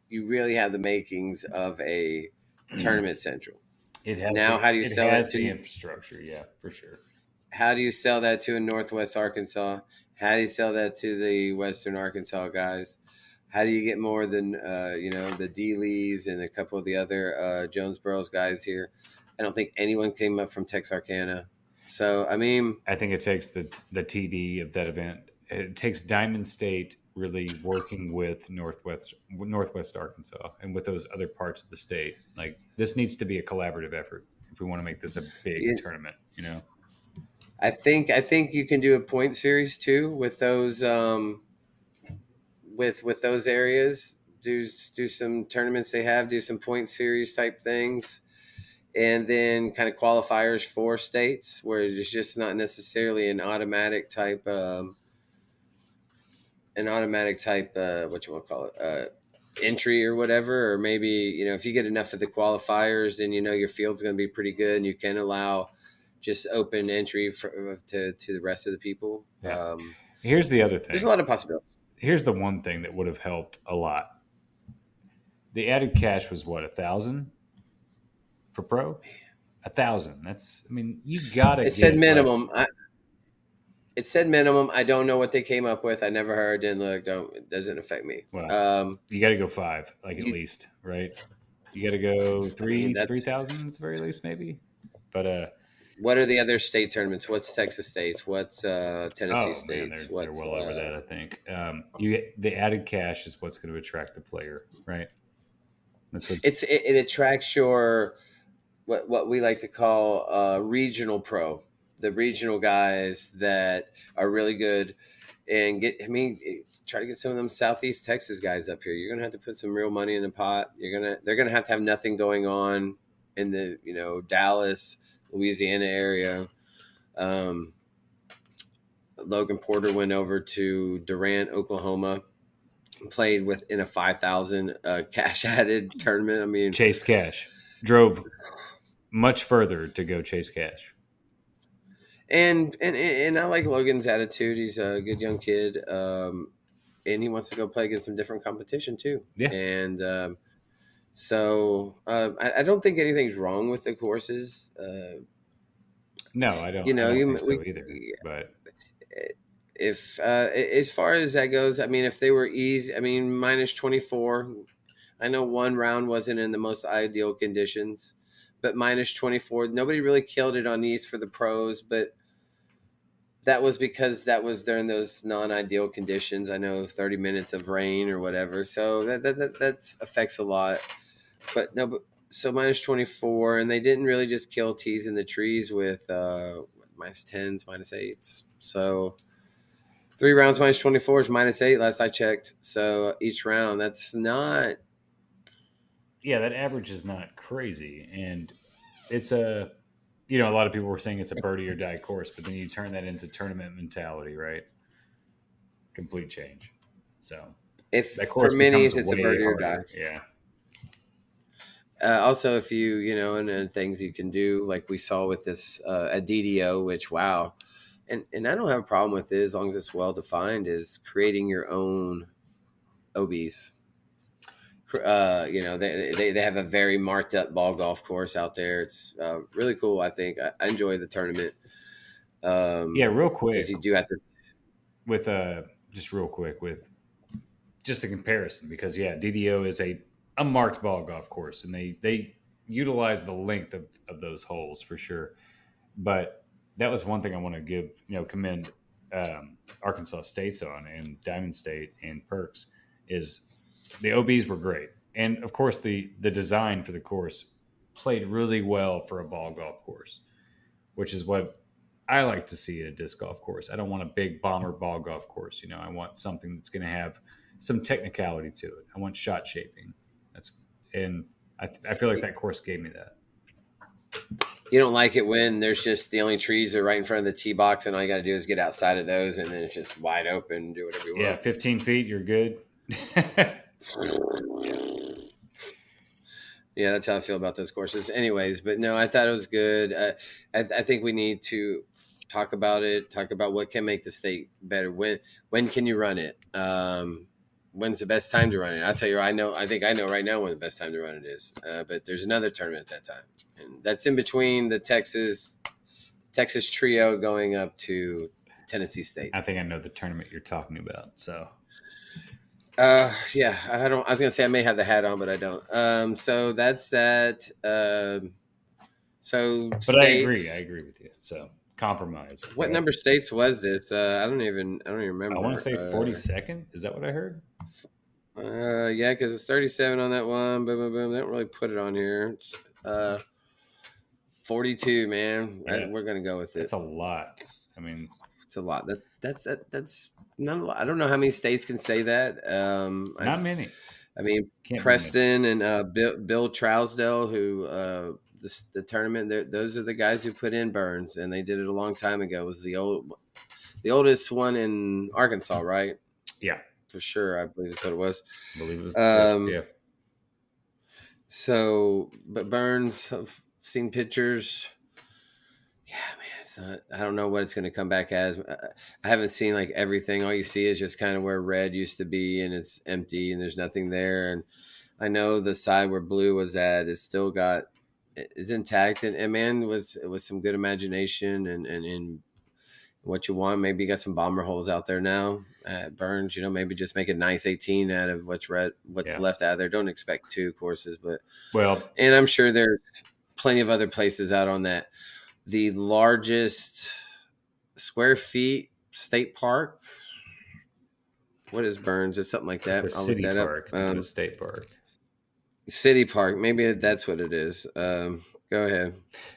you really have the makings of a tournament central. It has now. The, how do you it sell has that to the infrastructure? Yeah, for sure. How do you sell that to in Northwest Arkansas? How do you sell that to the Western Arkansas guys? How do you get more than uh, you know, the D Lees and a couple of the other uh, Jonesboro's guys here? I don't think anyone came up from Texarkana. So I mean, I think it takes the the T D of that event. It takes Diamond State really working with Northwest Northwest Arkansas and with those other parts of the state. Like, this needs to be a collaborative effort if we want to make this a big yeah. tournament, you know. I think I think you can do a point series too with those um, with with those areas. Do do some tournaments they have, do some point series type things, and then kind of qualifiers for states where it's just not necessarily an automatic type um, an automatic type, uh, what you want to call it, uh, entry or whatever. Or maybe, you know, if you get enough of the qualifiers, then, you know, your field's going to be pretty good and you can allow just open entry for, to, to the rest of the people. Yeah. Um, here's the other thing. There's a lot of possibilities. Here's the one thing that would have helped a lot. The added cash was what, a thousand for pro? A thousand. That's, I mean, you got to. It said minimum. Like, I, It said minimum. I don't know what they came up with. I never heard. Didn't look. Don't. It doesn't affect me. Well, um, you got to go five, like at you, least, right? You got to go three, I mean, three thousand at the very least, maybe. But uh, what are the other state tournaments? What's Texas States? What's uh, Tennessee oh, States? Man, they're, what's, they're well over uh, that, I think. Um, you the added cash is what's going to attract the player, right? That's what it's. It, it attracts your what what we like to call uh, regional pro. The regional guys that are really good and get, I mean, try to get some of them Southeast Texas guys up here. You're going to have to put some real money in the pot. You're going to, they're going to have to have nothing going on in the, you know, Dallas, Louisiana area. Um, Logan Porter went over to Durant, Oklahoma, and played within a five thousand uh, cash added tournament. I mean, Chase Cash drove much further to go chase cash. And, and and I like Logan's attitude. He's a good young kid, um, and he wants to go play against some different competition too. Yeah. And um, so uh, I, I don't think anything's wrong with the courses. Uh, no, I don't. You know, I don't you think so we, either. But if uh, as far as that goes, I mean, if they were easy, I mean, minus twenty-four. I know one round wasn't in the most ideal conditions, but minus twenty-four. Nobody really killed it on these for the pros, but that was because that was during those non-ideal conditions. I know thirty minutes of rain or whatever. So that that that, that affects a lot. But no, but, so minus twenty-four, and they didn't really just kill tees in the trees with uh, minus tens, minus eights. So three rounds minus twenty-four is minus eight last I checked. So each round, that's not – yeah, that average is not crazy. And it's a – you know, a lot of people were saying it's a birdie or die course, but then you turn that into tournament mentality, right? Complete change. So, if that course for minis, it's a birdie harder. Or die. Yeah. Uh, also, if you, you know, and, and things you can do, like we saw with this uh, a D D O, which wow, and and I don't have a problem with it as long as it's well defined. Is creating your own O Bs. Uh, you know, they, they they have a very marked up ball golf course out there. It's uh, really cool. I think I, I enjoy the tournament. Um, yeah, real quick, you do have to with uh just real quick with just a comparison because yeah, D D O is a, a marked ball golf course and they they utilize the length of, of those holes for sure. But that was one thing I want to give you know commend um, Arkansas States on and Diamond State and Perks is. The O Bs were great. And, of course, the the design for the course played really well for a ball golf course, which is what I like to see at a disc golf course. I don't want a big bomber ball golf course. You know, I want something that's going to have some technicality to it. I want shot shaping. That's, and I, th- I feel like that course gave me that. You don't like it when there's just the only trees are right in front of the tee box and all you got to do is get outside of those and then it's just wide open, do whatever you want. Yeah, fifteen feet, you're good. Yeah, that's how I feel about those courses. Anyways, but no, I thought it was good. Uh, I, th- I think we need to talk about it, talk about what can make the state better. When when can you run it? Um, when's the best time to run it? I'll tell you, I know. I think I know right now when the best time to run it is. Uh, but there's another tournament at that time. And that's in between the Texas Texas trio going up to Tennessee State. I think I know the tournament you're talking about, so... Uh, yeah, I don't, I was going to say I may have the hat on, but I don't. Um, so that's that. Um, so, but states, I agree. I agree with you. So compromise. What right? number states was this? Uh, I don't even, I don't even remember. I want to say forty-second. Uh, Is that what I heard? Uh, yeah, cause it's thirty-seven on that one. Boom, boom, boom. They don't really put it on here. It's, uh, forty-two, man. Yeah. I, we're going to go with it. That's a lot. I mean, it's a lot. That that's, that, that's, Not a lot. I don't know how many states can say that. Um, Not I, many. I mean, Can't Preston and uh, Bill, Bill Trousdale, who uh, the, the tournament, those are the guys who put in Burns, and they did it a long time ago. It was the old, the oldest one in Arkansas, right? Yeah, for sure. I believe that's what it was. I believe it was. Um, yeah. So, but Burns, I've seen pictures. Yeah, man. I don't know what it's going to come back as. I haven't seen like everything. All you see is just kind of where red used to be and it's empty and there's nothing there. And I know the side where blue was at is still got, is intact. And, and man, was, was some good imagination and, and, and what you want. Maybe you got some bomber holes out there now at Burns, you know, maybe just make a nice eighteen out of what's red, what's yeah. left out of there. Don't expect two courses, but well, and I'm sure there's plenty of other places out on that. The largest square feet state park. What is Burns? It's something like that. The I'll city look that park, up. Um, the state park. City park. Maybe that's what it is. Um, go ahead.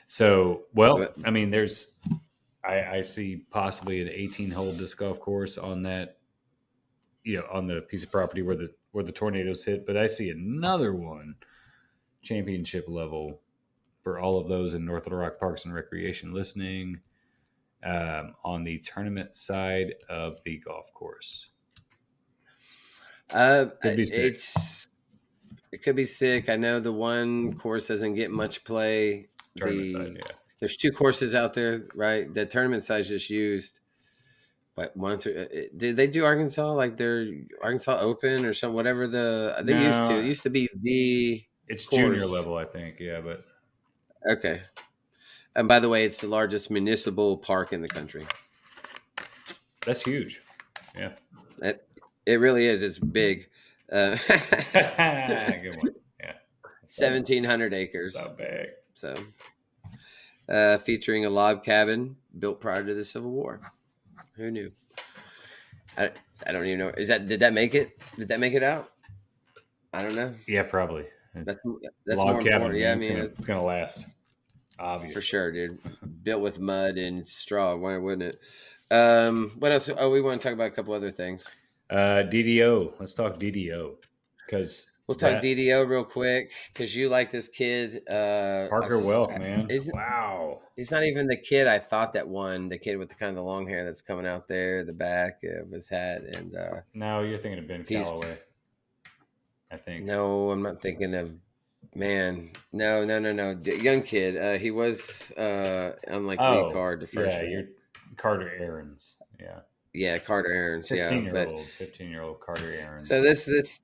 So, well, but, I mean, there's, I, I see possibly an eighteen hole disc golf course on that, you know, on the piece of property where the, where the tornadoes hit, but I see another one championship level. For all of those in North Little Rock Parks and Recreation listening, um, on the tournament side of the golf course, uh, could be sick. It's, it could be sick. I know the one course doesn't get much play. Tournament the, side, yeah. There's two courses out there, right? The tournament side just used, but once did they do Arkansas like their Arkansas Open or some whatever the they no, used to it used to be the it's course. Junior level, I think, yeah, but. Okay. And by the way, it's the largest municipal park in the country. That's huge. Yeah. It, it really is. It's big. Uh, Good one. Yeah. seventeen hundred acres. So big. So, uh, featuring a log cabin built prior to the Civil War. Who knew? I, I don't even know. Is that, did that make it? Did that make it out? I don't know. Yeah, probably. That's that's Log more cabin, important. Yeah, I mean, gonna, it's going to last. Obviously. For sure, dude. Built with mud and straw. Why wouldn't it? Um, what else? Oh, we want to talk about a couple other things. Uh, D D O. Let's talk D D O. Cause we'll talk that, D D O real quick because you like this kid. Uh, Parker I, Welk, I, man. Wow. He's not even the kid I thought that won. The kid with the kind of the long hair that's coming out there, the back of his hat. and uh, No, you're thinking of Ben Calloway. I think. No, I'm not thinking of man. No, no, no, no. D- young kid. Uh, he was uh, unlike oh, Lee Card the first. Yeah, you're Carter Aarons. Yeah. Yeah, Carter Aarons. Fifteen yeah, year but, old, fifteen year old Carter Aarons. So this this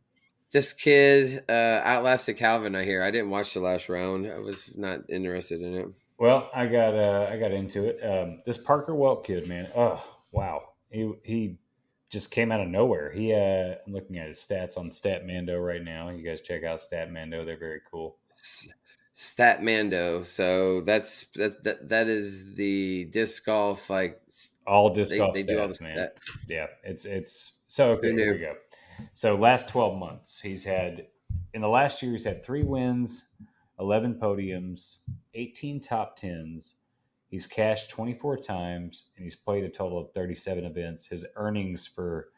this kid uh, outlasted Calvin. I hear. I didn't watch the last round. I was not interested in it. Well, I got uh, I got into it. Um, this Parker Welk kid, man. Oh wow, he he. Just came out of nowhere. He, uh, I'm looking at his stats on StatMando right now. You guys check out StatMando; they're very cool. StatMando. So that's that. That, that is the disc golf, like all disc they, golf they stats, do all the man. Stat. Yeah, it's it's so okay. Here we go. So last twelve months, he's had in the last year, he's had three wins, eleven podiums, eighteen top tens. He's cashed twenty-four times, and he's played a total of thirty-seven events. His earnings for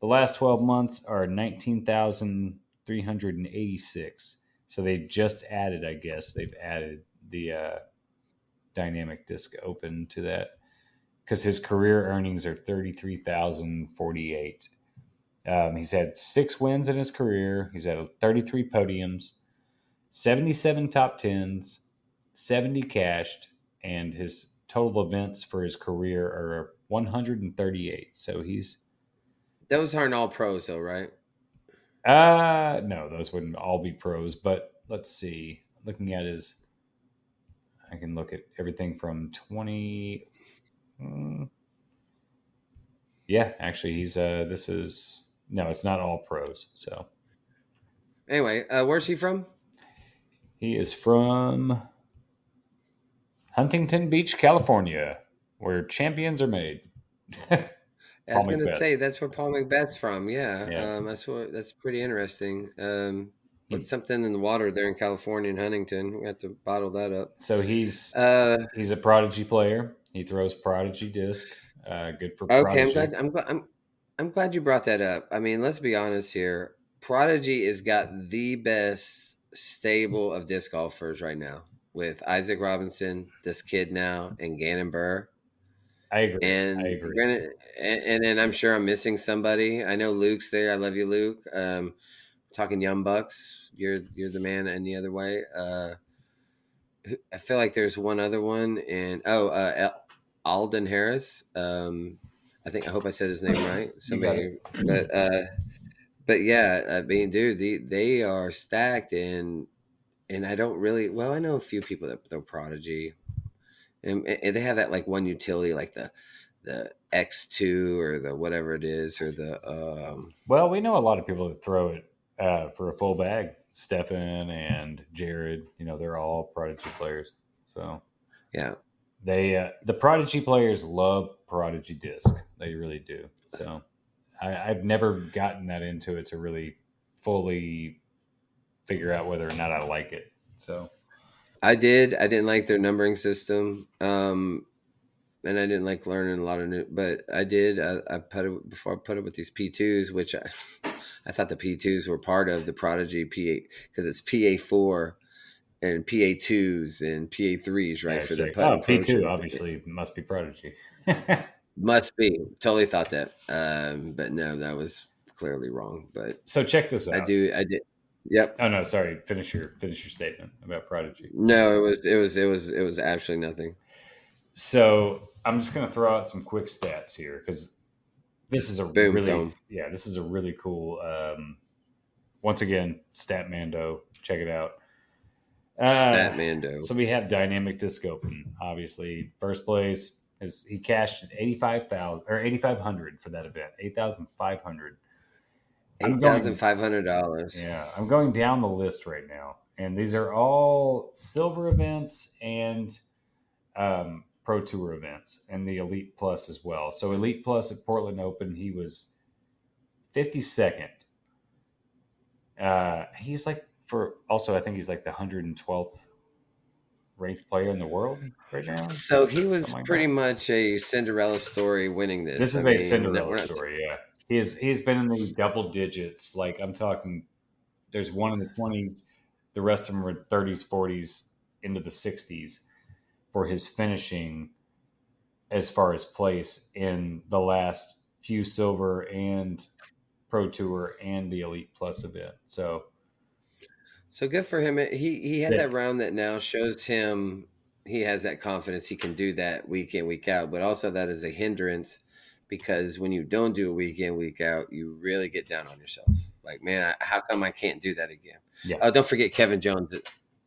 the last twelve months are nineteen thousand three hundred eighty-six. So they just added, I guess, they've added the uh, Dynamic Disc Open to that, because his career earnings are thirty-three thousand forty-eight. Um, he's had six wins in his career. He's had thirty-three podiums, seventy-seven top tens, seventy cashed, and his total events for his career are one hundred thirty-eight. So he's... Those aren't all pros, though, right? Uh, no, those wouldn't all be pros, but let's see. Looking at his... I can look at everything from twenty... Mm, yeah, actually, he's... Uh, this is... No, it's not all pros, so... Anyway, uh, where's he from? He is from... Huntington Beach, California, where champions are made. I was going to say that's where Paul Macbeth's from. Yeah, yeah. Um, that's what, that's pretty interesting. Um, but mm. something in the water there in California and Huntington, we have to bottle that up. So he's uh, he's a Prodigy player. He throws Prodigy disc. Uh, good for okay. Prodigy. I'm glad. I'm, I'm I'm glad you brought that up. I mean, let's be honest here. Prodigy has got the best stable of disc golfers right now, with Isaac Robinson, this kid now, and Gannon Burr. I agree. And I agree. Gonna, and, and then I'm sure I'm missing somebody. I know Luke's there. I love you, Luke. Um, talking Young Bucks. You're you're the man any other way. Uh, I feel like there's one other one. And, oh, uh, Alden Harris. Um, I think I hope I said his name right. Somebody. But, uh, but, yeah, I mean, dude, they, they are stacked in. And I don't really, well, I know a few people that throw Prodigy, and, and they have that like one utility, like the the X two or the whatever it is, or the. Um... Well, we know a lot of people that throw it uh, for a full bag. Stefan and Jared, you know, they're all Prodigy players. So yeah, they uh, the Prodigy players love Prodigy disc. They really do. So I, I've never gotten that into it to really fully figure out whether or not I like it. So I did. I didn't like their numbering system. Um, and I didn't like learning a lot of new, but I did. I, I put it before I put it with these P twos, which I, I thought the P twos were part of the Prodigy P eight, because it's P A four and P A twos and P A threes, right? Yeah, for the oh, P two, obviously, must be Prodigy. Must be. Totally thought that. Um, but no, that was clearly wrong. But so check this out. I do. I did. Yep. Oh no, sorry. Finish your finish your statement about Prodigy. No, it was it was it was it was absolutely nothing. So I'm just going to throw out some quick stats here, because this is a Boom, really dome. yeah this is a really cool. Um, once again, Statmando, check it out. Uh, Statmando. So we have Dynamic Disc Open. Obviously, first place is he cashed eighty five thousand or eighty five hundred for that event, eight thousand five hundred. eight thousand five hundred dollars. Yeah, I'm going down the list right now. And these are all silver events and um, Pro Tour events, and the Elite Plus as well. So Elite Plus at Portland Open, he was fifty-second. Uh, he's like for also, I think he's like the one hundred twelfth ranked player in the world right now. So he was oh pretty God. much a Cinderella story winning this. This is I a mean, Cinderella not- story, yeah. He's he's been in the double digits. Like I'm talking, there's one in the twenties, the rest of them are thirties, forties, into the sixties for his finishing as far as place in the last few silver and Pro Tour and the Elite Plus event. So, so good for him. He he had that, that round that now shows him he has that confidence he can do that week in, week out, but also that is a hindrance. Because when you don't do it week in, week out, you really get down on yourself. Like, man, I, how come I can't do that again? Yeah. Oh, don't forget Kevin Jones. You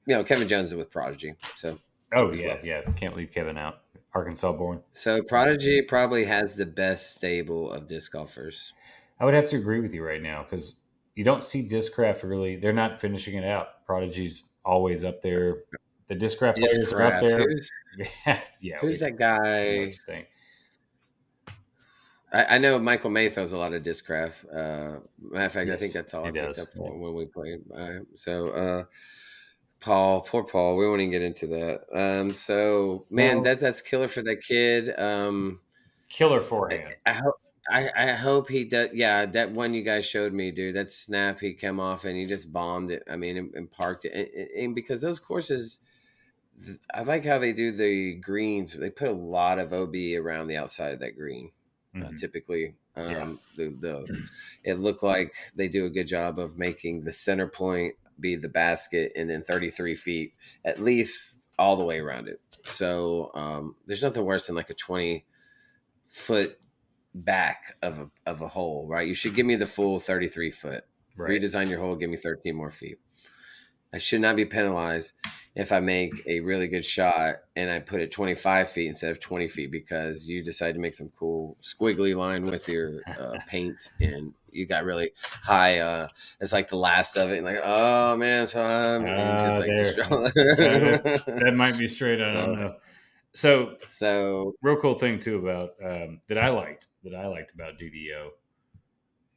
know, Kevin Jones is with Prodigy. So, oh yeah, well. yeah, can't leave Kevin out. Arkansas born. So Prodigy probably has the best stable of disc golfers. I would have to agree with you right now, because you don't see Discraft really. They're not finishing it out. Prodigy's always up there. The Discraft players Discraft. are up there. Who's, yeah. Who's we, that guy? I know Michael May throws a lot of Discraft. Uh, matter of fact, yes, I think that's all I picked does. up for when we played. Right. So uh, Paul, poor Paul. We won't even get into that. Um, so, man, well, that that's killer for that kid. Um, killer for him. I, I hope. I, I hope he does. Yeah, that one you guys showed me, dude. That snap he came off and he just bombed it. I mean, and, and parked it. And, and because those courses, I like how they do the greens. They put a lot of O B around the outside of that green. Mm-hmm. Uh, typically, um, yeah. the the it looked like they do a good job of making the center point be the basket and then thirty-three feet at least all the way around it. So um, there's nothing worse than like a twenty foot back of a, of a hole, right? You should give me the full thirty-three foot, right? Redesign your hole. Give me thirteen more feet. I should not be penalized if I make a really good shot and I put it twenty-five feet instead of twenty feet because you decide to make some cool squiggly line with your uh, paint and you got really high. Uh, it's like the last of it. And like, oh man, so I'm uh, like, that, that might be straight on. So, I don't know. So, so real cool thing too about um, that I liked that I liked about D D O.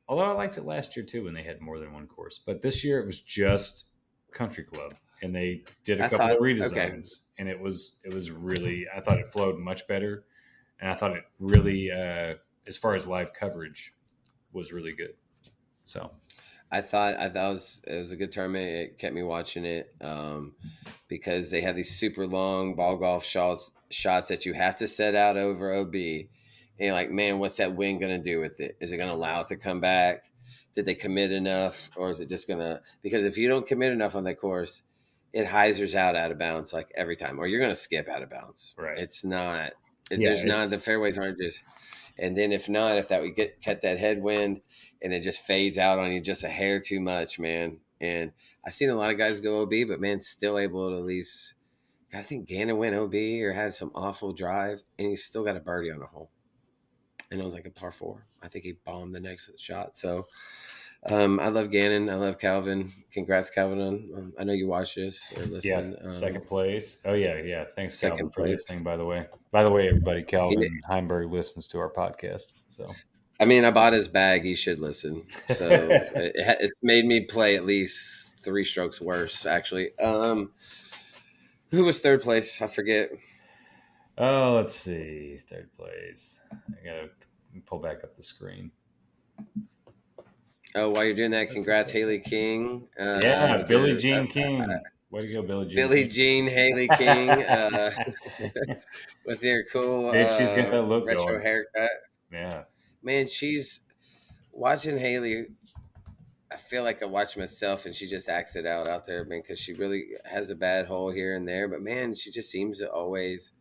Although I liked it last year too when they had more than one course, but this year it was just Country Club, and they did a I couple thought, of redesigns, okay. and it was it was really I thought it flowed much better, and I thought it really uh, as far as live coverage was really good. So. I thought I thought it was, it was a good tournament. It kept me watching it um, because they had these super long ball golf shots shots that you have to set out over O B. And you're like, man, what's that wind going to do with it? Is it going to allow it to come back? Did they commit enough? Or is it just going to – because if you don't commit enough on that course, it hyzers out out of bounds like every time. Or you're going to skip out of bounds. Right. It's not it, – yeah, there's it's, not – the fairways aren't just – and then if not, if that we get cut that headwind and it just fades out on you just a hair too much, man. And I've seen a lot of guys go O B, but man, still able to at least, I think Jana went O B or had some awful drive and he still got a birdie on a hole. And it was like a par four. I think he bombed the next shot. So um, I love Gannon. I love Calvin. Congrats, Calvin. Um, I know you watch this or listen. Yeah, second um, place. Oh, yeah, yeah. Thanks, Calvin, for listening, by the way. By the way, everybody, Calvin Heimberg listens to our podcast. So, I mean, I bought his bag. He should listen. So it, it's made me play at least three strokes worse, actually. Um, who was third place? I forget. Oh, let's see. Third place. I got to pull back up the screen. Oh, while you're doing that, congrats, Haley King. Uh, yeah, Billie dude, Jean uh, King. Uh, Way to go, Billie Jean. Billie Jean, Haley King uh, with your cool dude, she's got that look retro going. Haircut. Yeah. Man, she's watching Haley. I feel like I watch myself and she just acts it out out there, man, because she really has a bad hole here and there. But, man, she just seems to always –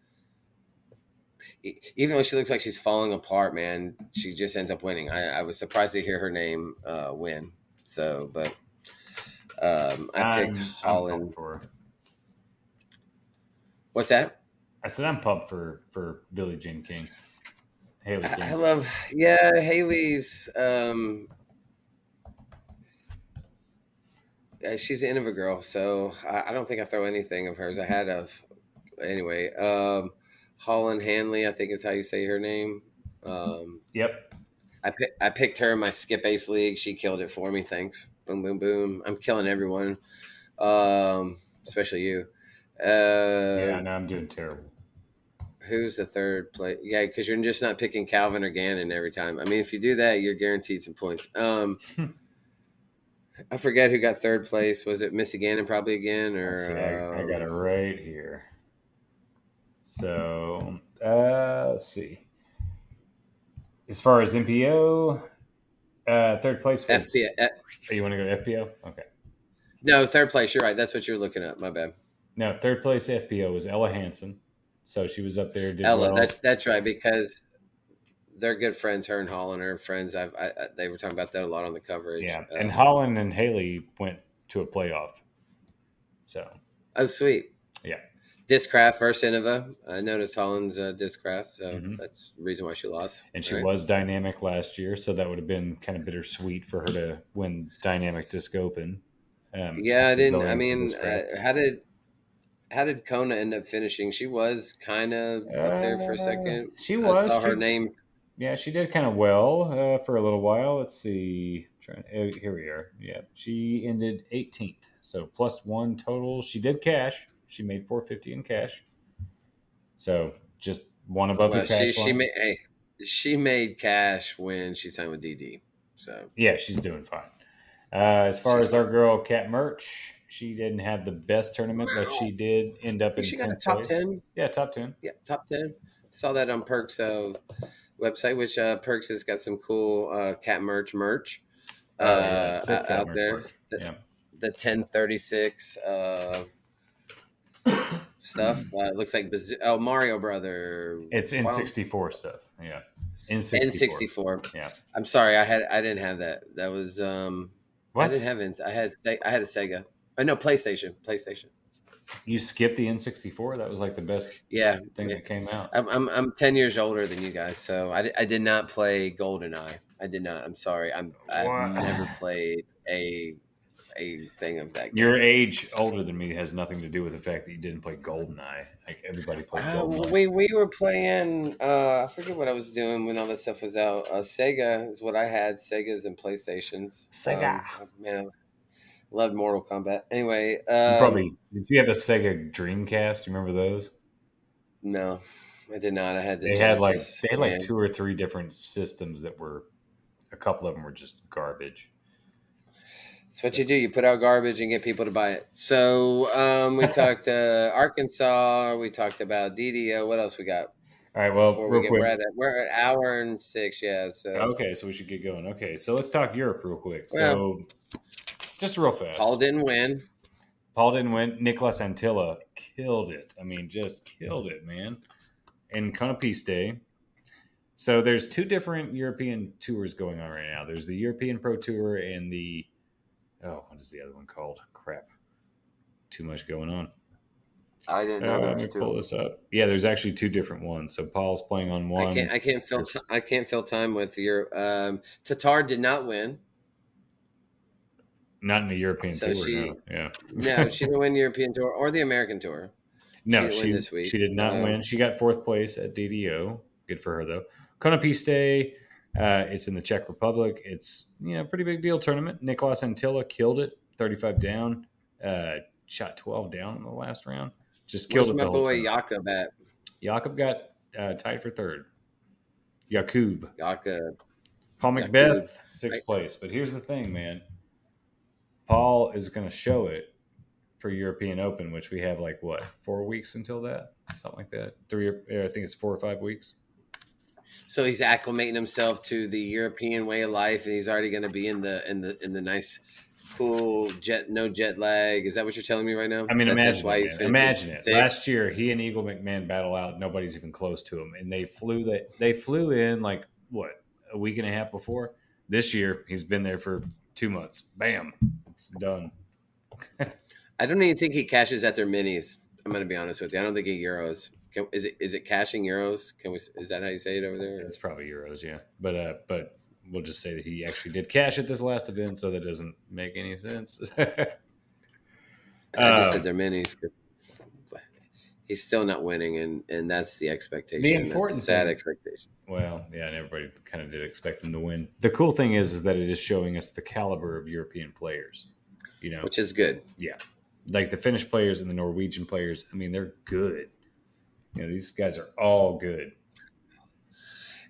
even though she looks like she's falling apart, man, she just ends up winning. I, I was surprised to hear her name uh, win. So, but um, I picked I'm, Holland. I'm for What's that? I said I'm pumped for for Billie Jean King. Haley King. I, I love, yeah, Haley's. Um, she's an Innova girl, so I, I don't think I throw anything of hers. I had of anyway. Um, Holland Hanley, I think is how you say her name. Um, yep. I pick, I picked her in my skip ace league. She killed it for me. Thanks. Boom, boom, boom. I'm killing everyone, um, especially you. Uh, yeah, no, I'm doing terrible. Who's the third play? Yeah, because you're just not picking Calvin or Gannon every time. I mean, if you do that, you're guaranteed some points. Um, I forget who got third place. Was it Missy Gannon probably again? Or um, I got it right here. So uh, let's see. As far as M P O, uh, third place was F P O. Oh, you want to go to F P O? Okay. No, third place. You're right. That's what you're looking at. My bad. No, third place F P O was Ella Hansen. So she was up there. Did Ella, well. that, that's right, because they're good friends. Her and Holland are friends. I've, I, I they were talking about that a lot on the coverage. Yeah, um, and Holland and Haley went to a playoff. So. Oh, sweet. Yeah. Discraft versus Innova. I noticed Holland's uh, Discraft, so mm-hmm. that's the reason why she lost. And she right? was Dynamic last year, so that would have been kind of bittersweet for her to win Dynamic Disc Open. Um, yeah, I didn't. I mean, uh, how did how did Kona end up finishing? She was kind of uh, up there for a second. She was. I saw she, her name. Yeah, she did kind of well uh, for a little while. Let's see. Trying to, here we are. Yeah, she ended eighteenth, so plus one total. She did cash. She made four fifty in cash. So just one above well, the cash. She, she made hey, she made cash when she signed with D D. So yeah, she's doing fine. Uh, as far she's as our fine. girl Kat Merch, she didn't have the best tournament, wow. but she did end up in she got a top place. ten. Yeah, top ten. Yeah, top ten. Saw that on Perks' of website, which uh, Perks has got some cool uh, Kat Merch merch uh, uh, yeah, uh, out merch there. Merch. The, yeah. the ten thirty-six uh, stuff. Uh, it looks like Baz- oh, Mario Brother. It's N sixty-four wow. stuff. Yeah. N sixty-four. N sixty-four. Yeah. I'm sorry, I had I didn't have that. That was um. What? I didn't have it. I had I had a Sega. Oh, no, PlayStation. PlayStation. You skipped the N sixty-four? That was like the best yeah, thing yeah. that came out. I'm, I'm I'm ten years older than you guys, so I, I did not play GoldenEye. I did not. I'm sorry. I'm what? I've never played a a thing of that game. Your age older than me has nothing to do with the fact that you didn't play GoldenEye. Like everybody played GoldenEye. Uh, we we were playing. Uh, I forget what I was doing when all that stuff was out. Uh, Sega is what I had. Segas and PlayStations. Sega. Um, man, I loved Mortal Kombat. Anyway, um, you probably did. You have a Sega Dreamcast? You remember those? No, I did not. I had. The they Genesis, had like they had like man. two or three different systems that were. A couple of them were just garbage. That's what you do. You put out garbage and get people to buy it. So um, we talked uh, Arkansas. We talked about D D O. What else we got? All right. Well, real we quick. We're at, we're at an hour and six. Yeah. So okay. So we should get going. Okay. So let's talk Europe real quick. Well, so just real fast. Paul didn't win. Paul didn't win. Nicholas Antilla killed it. I mean, just killed it, man. In Conopiste. So there's two different European tours going on right now. There's the European Pro Tour and the Oh, what is the other one called? Crap. Too much going on. I didn't know. Uh, let me pull this up. Yeah, there's actually two different ones. So Paul's playing on one. I can't. I can't fill. T- I can't fill time with your. Um, Tatar did not win. Not in the European so tour. She, no. Yeah. No, she didn't win the European tour or the American tour. No, she she, this week. she did not um, win. She got fourth place at D D O. Good for her though. Konopiste. Uh, it's in the Czech Republic. It's, you know, pretty big deal tournament. Nicholas Antilla killed it, thirty-five down, uh, shot twelve down in the last round. Just killed Where's it. Where's my boy Jakob at? Jakob got uh, tied for third. Jakub. Jakob. Paul Macbeth, sixth right. place. But here's the thing, man. Paul is going to show it for European Open, which we have like, what, four weeks until that? Something like that. Three, I think it's four or five weeks. So he's acclimating himself to the European way of life, and he's already going to be in the in the in the nice, cool jet, no jet lag. Is that what you're telling me right now? I mean, that, imagine why it, he's imagine it. Sick? Last year, he and Eagle McMahon battle out. Nobody's even close to him, and they flew the, they flew in like what a week and a half before. This year, he's been there for two months. Bam, it's done. I don't even think he cashes at their minis. I'm going to be honest with you. I don't think he euros. Can, is it is it cashing euros? Can we? Is that how you say it over there? It's probably euros, yeah. But uh, but we'll just say that he actually did cash at this last event, so that doesn't make any sense. I just um, said they're minis. He's still not winning, and, and that's the expectation. The important, that's a sad thing, expectation. Well, yeah, and everybody kind of did expect him to win. The cool thing is, is that it is showing us the caliber of European players, you know, which is good. Yeah, like the Finnish players and the Norwegian players. I mean, they're good. You know, these guys are all good.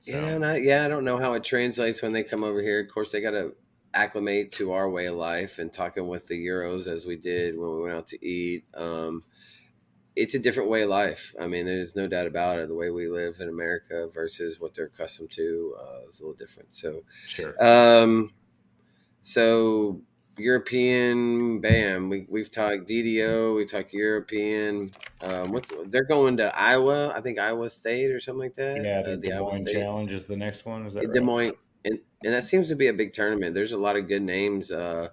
So. You know, and I, yeah, I don't know how it translates when they come over here. Of course, they got to acclimate to our way of life and talking with the Euros as we did when we went out to eat. Um, it's a different way of life. I mean, there's no doubt about it. The way we live in America versus what they're accustomed to uh, is a little different. So, sure. Um, so European, bam. We we've talked D D O. We talked European. Um, what they're going to Iowa. I think Iowa State or something like that. Yeah, the, uh, the Des Moines Challenge is the next one. Is that right? Des Moines, and and that seems to be a big tournament. There's a lot of good names. Uh,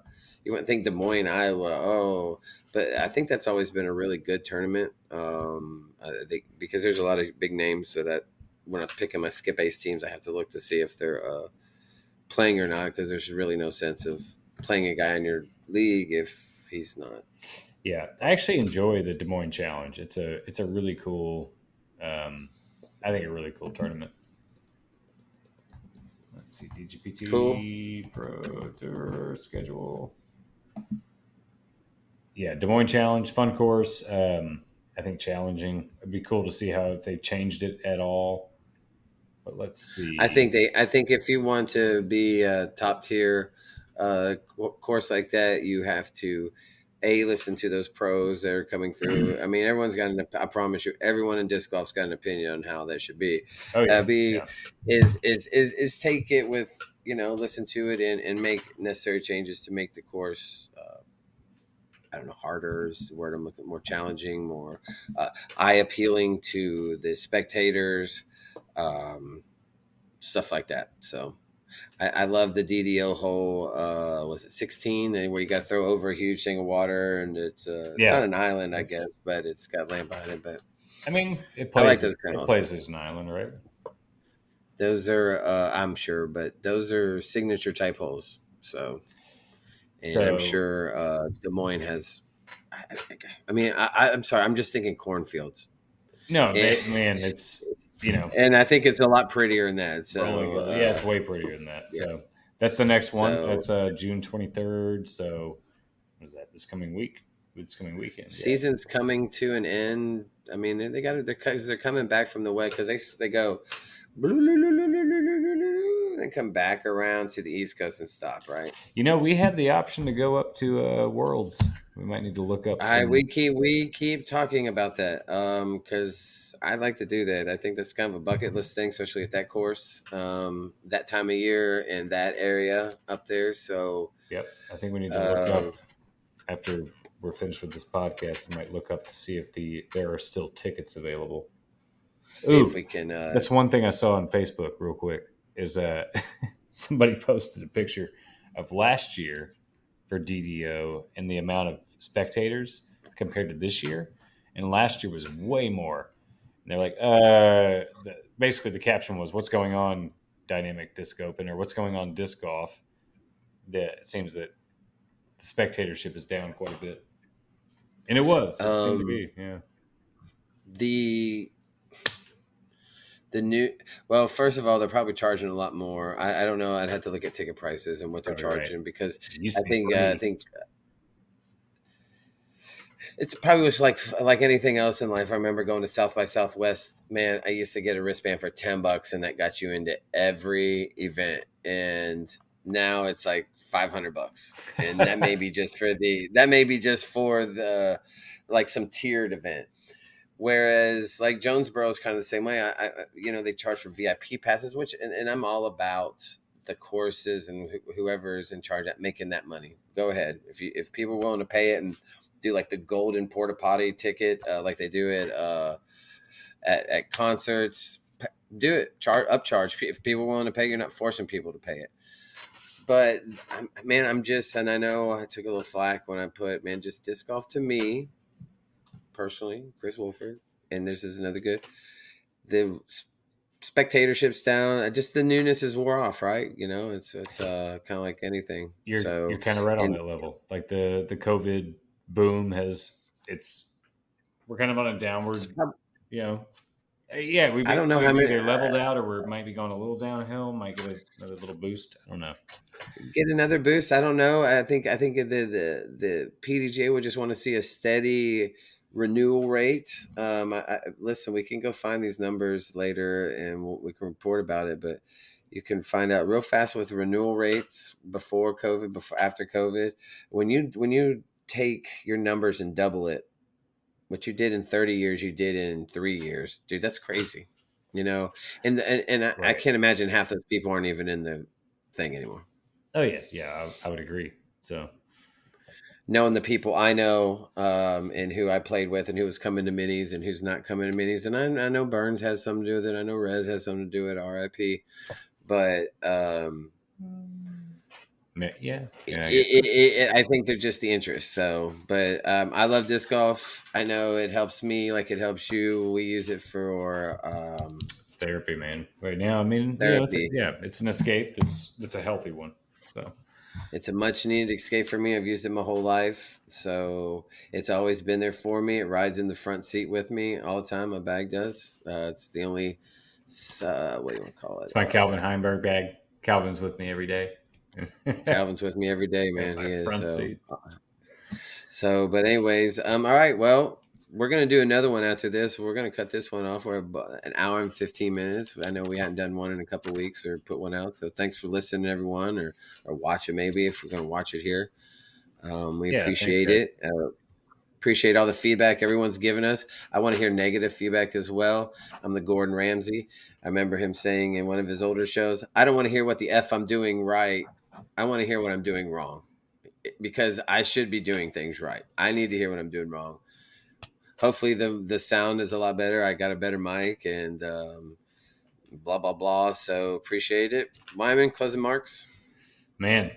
you wouldn't think Des Moines, Iowa. Oh, but I think that's always been a really good tournament. Um, I think because there's a lot of big names. So that when I was picking my skip ace teams, I have to look to see if they're uh, playing or not because there's really no sense of playing a guy in your league if he's not. Yeah, I actually enjoy the Des Moines Challenge. It's a it's a really cool, um, I think a really cool tournament. Let's see, D G P T, cool. Pro Tour, schedule. Yeah, Des Moines Challenge, fun course. Um, I think challenging. It'd be cool to see how if they changed it at all. But let's see. I think they. I think if you want to be a top tier uh, course like that, you have to a listen to those pros that are coming through. I mean, everyone's got an. I promise you, everyone in disc golf's got an opinion on how that should be. Oh yeah. Uh, b yeah. is is is is take it with you know listen to it and and make necessary changes to make the course. Uh, I don't know, harder is the word I'm looking, more challenging, more uh, eye appealing to the spectators, um, stuff like that. So I, I love the D D L hole. Uh, was it sixteen where you got to throw over a huge thing of water and it's, uh, yeah. it's not an island, I it's, guess, but it's got land behind it. But I mean, it plays, I like those kind it plays as an island, right? Those are, uh, I'm sure, but those are signature type holes. So And so, I'm sure uh, Des Moines has. I, I mean, I, I'm sorry, I'm just thinking cornfields. No, and, they, man, it's you know, and I think it's a lot prettier than that. So really, yeah, uh, it's way prettier than that. Yeah. So that's the next one. So, that's uh, June twenty-third. So what is that? This coming week? This coming weekend? Yeah. Season's coming to an end. I mean, they got they're they're coming back from the west because they they go. Then come back around to the East Coast and stop, right? You know, we have the option to go up to uh, Worlds. We might need to look up. I, we keep we keep talking about that because um, I like to do that. I think that's kind of a bucket list thing, especially at that course, um, that time of year and that area up there. So, yep, I think we need to look uh, up after we're finished with this podcast. We might look up to see if the there are still tickets available. See Ooh, if we can. Uh, that's one thing I saw on Facebook real quick. Is uh somebody posted a picture of last year for D D O and the amount of spectators compared to this year, and last year was way more. And they're like, uh, the, basically the caption was, "What's going on, Dynamic Disc Open?" or "What's going on, Disc Golf?" That it seems that the spectatorship is down quite a bit, and it was. It um, seemed to be, yeah. The The new well, first of all, they're probably charging a lot more. I, I don't know. I'd have to look at ticket prices and what they're probably charging right. because I think uh, I think it's probably was like like anything else in life. I remember going to South by Southwest. Man, I used to get a wristband for ten bucks, and that got you into every event. And now it's like five hundred bucks, and that may be just for the that may be just for the like some tiered event. Whereas like Jonesboro is kind of the same way. I, I you know, they charge for V I P passes, which and, and I'm all about the courses and wh- whoever is in charge at making that money. Go ahead. If you if people are willing to pay it and do like the golden porta potty ticket, uh, like they do it uh, at, at concerts, do it. Charge upcharge. If people are willing to pay, you're not forcing people to pay it. But I'm, man, I'm just and I know I took a little flack when I put man just disc golf to me. Personally, Chris Wolford, and this is another good. The spectatorship's down. Just the newness is wore off, right? You know, it's it's uh, kind of like anything. You're so, you're kind of right on and, that level. Like the the COVID boom has it's we're kind of on a downward. You know, yeah, we. I don't know how many they're leveled out, or we're might be going a little downhill. Might get another little boost. I don't know. Get another boost. I don't know. I think I think the the the P D G A would just want to see a steady. Renewal rate. Um, I, I, listen, we can go find these numbers later, and we'll, we can report about it. But you can find out real fast with renewal rates before COVID, before after COVID. When you when you take your numbers and double it, what you did in thirty years, you did in three years, dude. That's crazy, you know. And and, and I, right. I can't imagine half those people aren't even in the thing anymore. Oh yeah, yeah, I, I would agree. So. Knowing the people I know um, and who I played with and who was coming to minis and who's not coming to minis. And I, I know Burns has something to do with it. I know Rez has something to do with it, R I P. But um, yeah, yeah I, it, it, it, I think they're just the interest. So, but um, I love disc golf. I know it helps me like it helps you. We use it for um, it's therapy, man. Right now, I mean, yeah it's, a, yeah, it's an escape. It's, it's a healthy one. So. It's a much needed escape for me. I've used it my whole life. So it's always been there for me. It rides in the front seat with me all the time. My bag does. Uh, it's the only, uh, what do you want to call it? It's my Calvin Heinberg bag. Calvin's with me every day. Calvin's with me every day, man. He is. So. so, but anyways, um, all right. Well, we're going to do another one after this. We're going to cut this one off. We're an hour and fifteen minutes. I know we hadn't done one in a couple of weeks or put one out. So thanks for listening, everyone, or, or watch it maybe if we're going to watch it here. Um, we yeah, appreciate thanks, it. Uh, appreciate all the feedback everyone's given us. I want to hear negative feedback as well. I'm the Gordon Ramsay. I remember him saying in one of his older shows, I don't want to hear what the F I'm doing right. I want to hear what I'm doing wrong, because I should be doing things right. I need to hear what I'm doing wrong. Hopefully the, the sound is a lot better. I got a better mic and um, blah, blah, blah. So appreciate it. Wyman, closing marks. Man,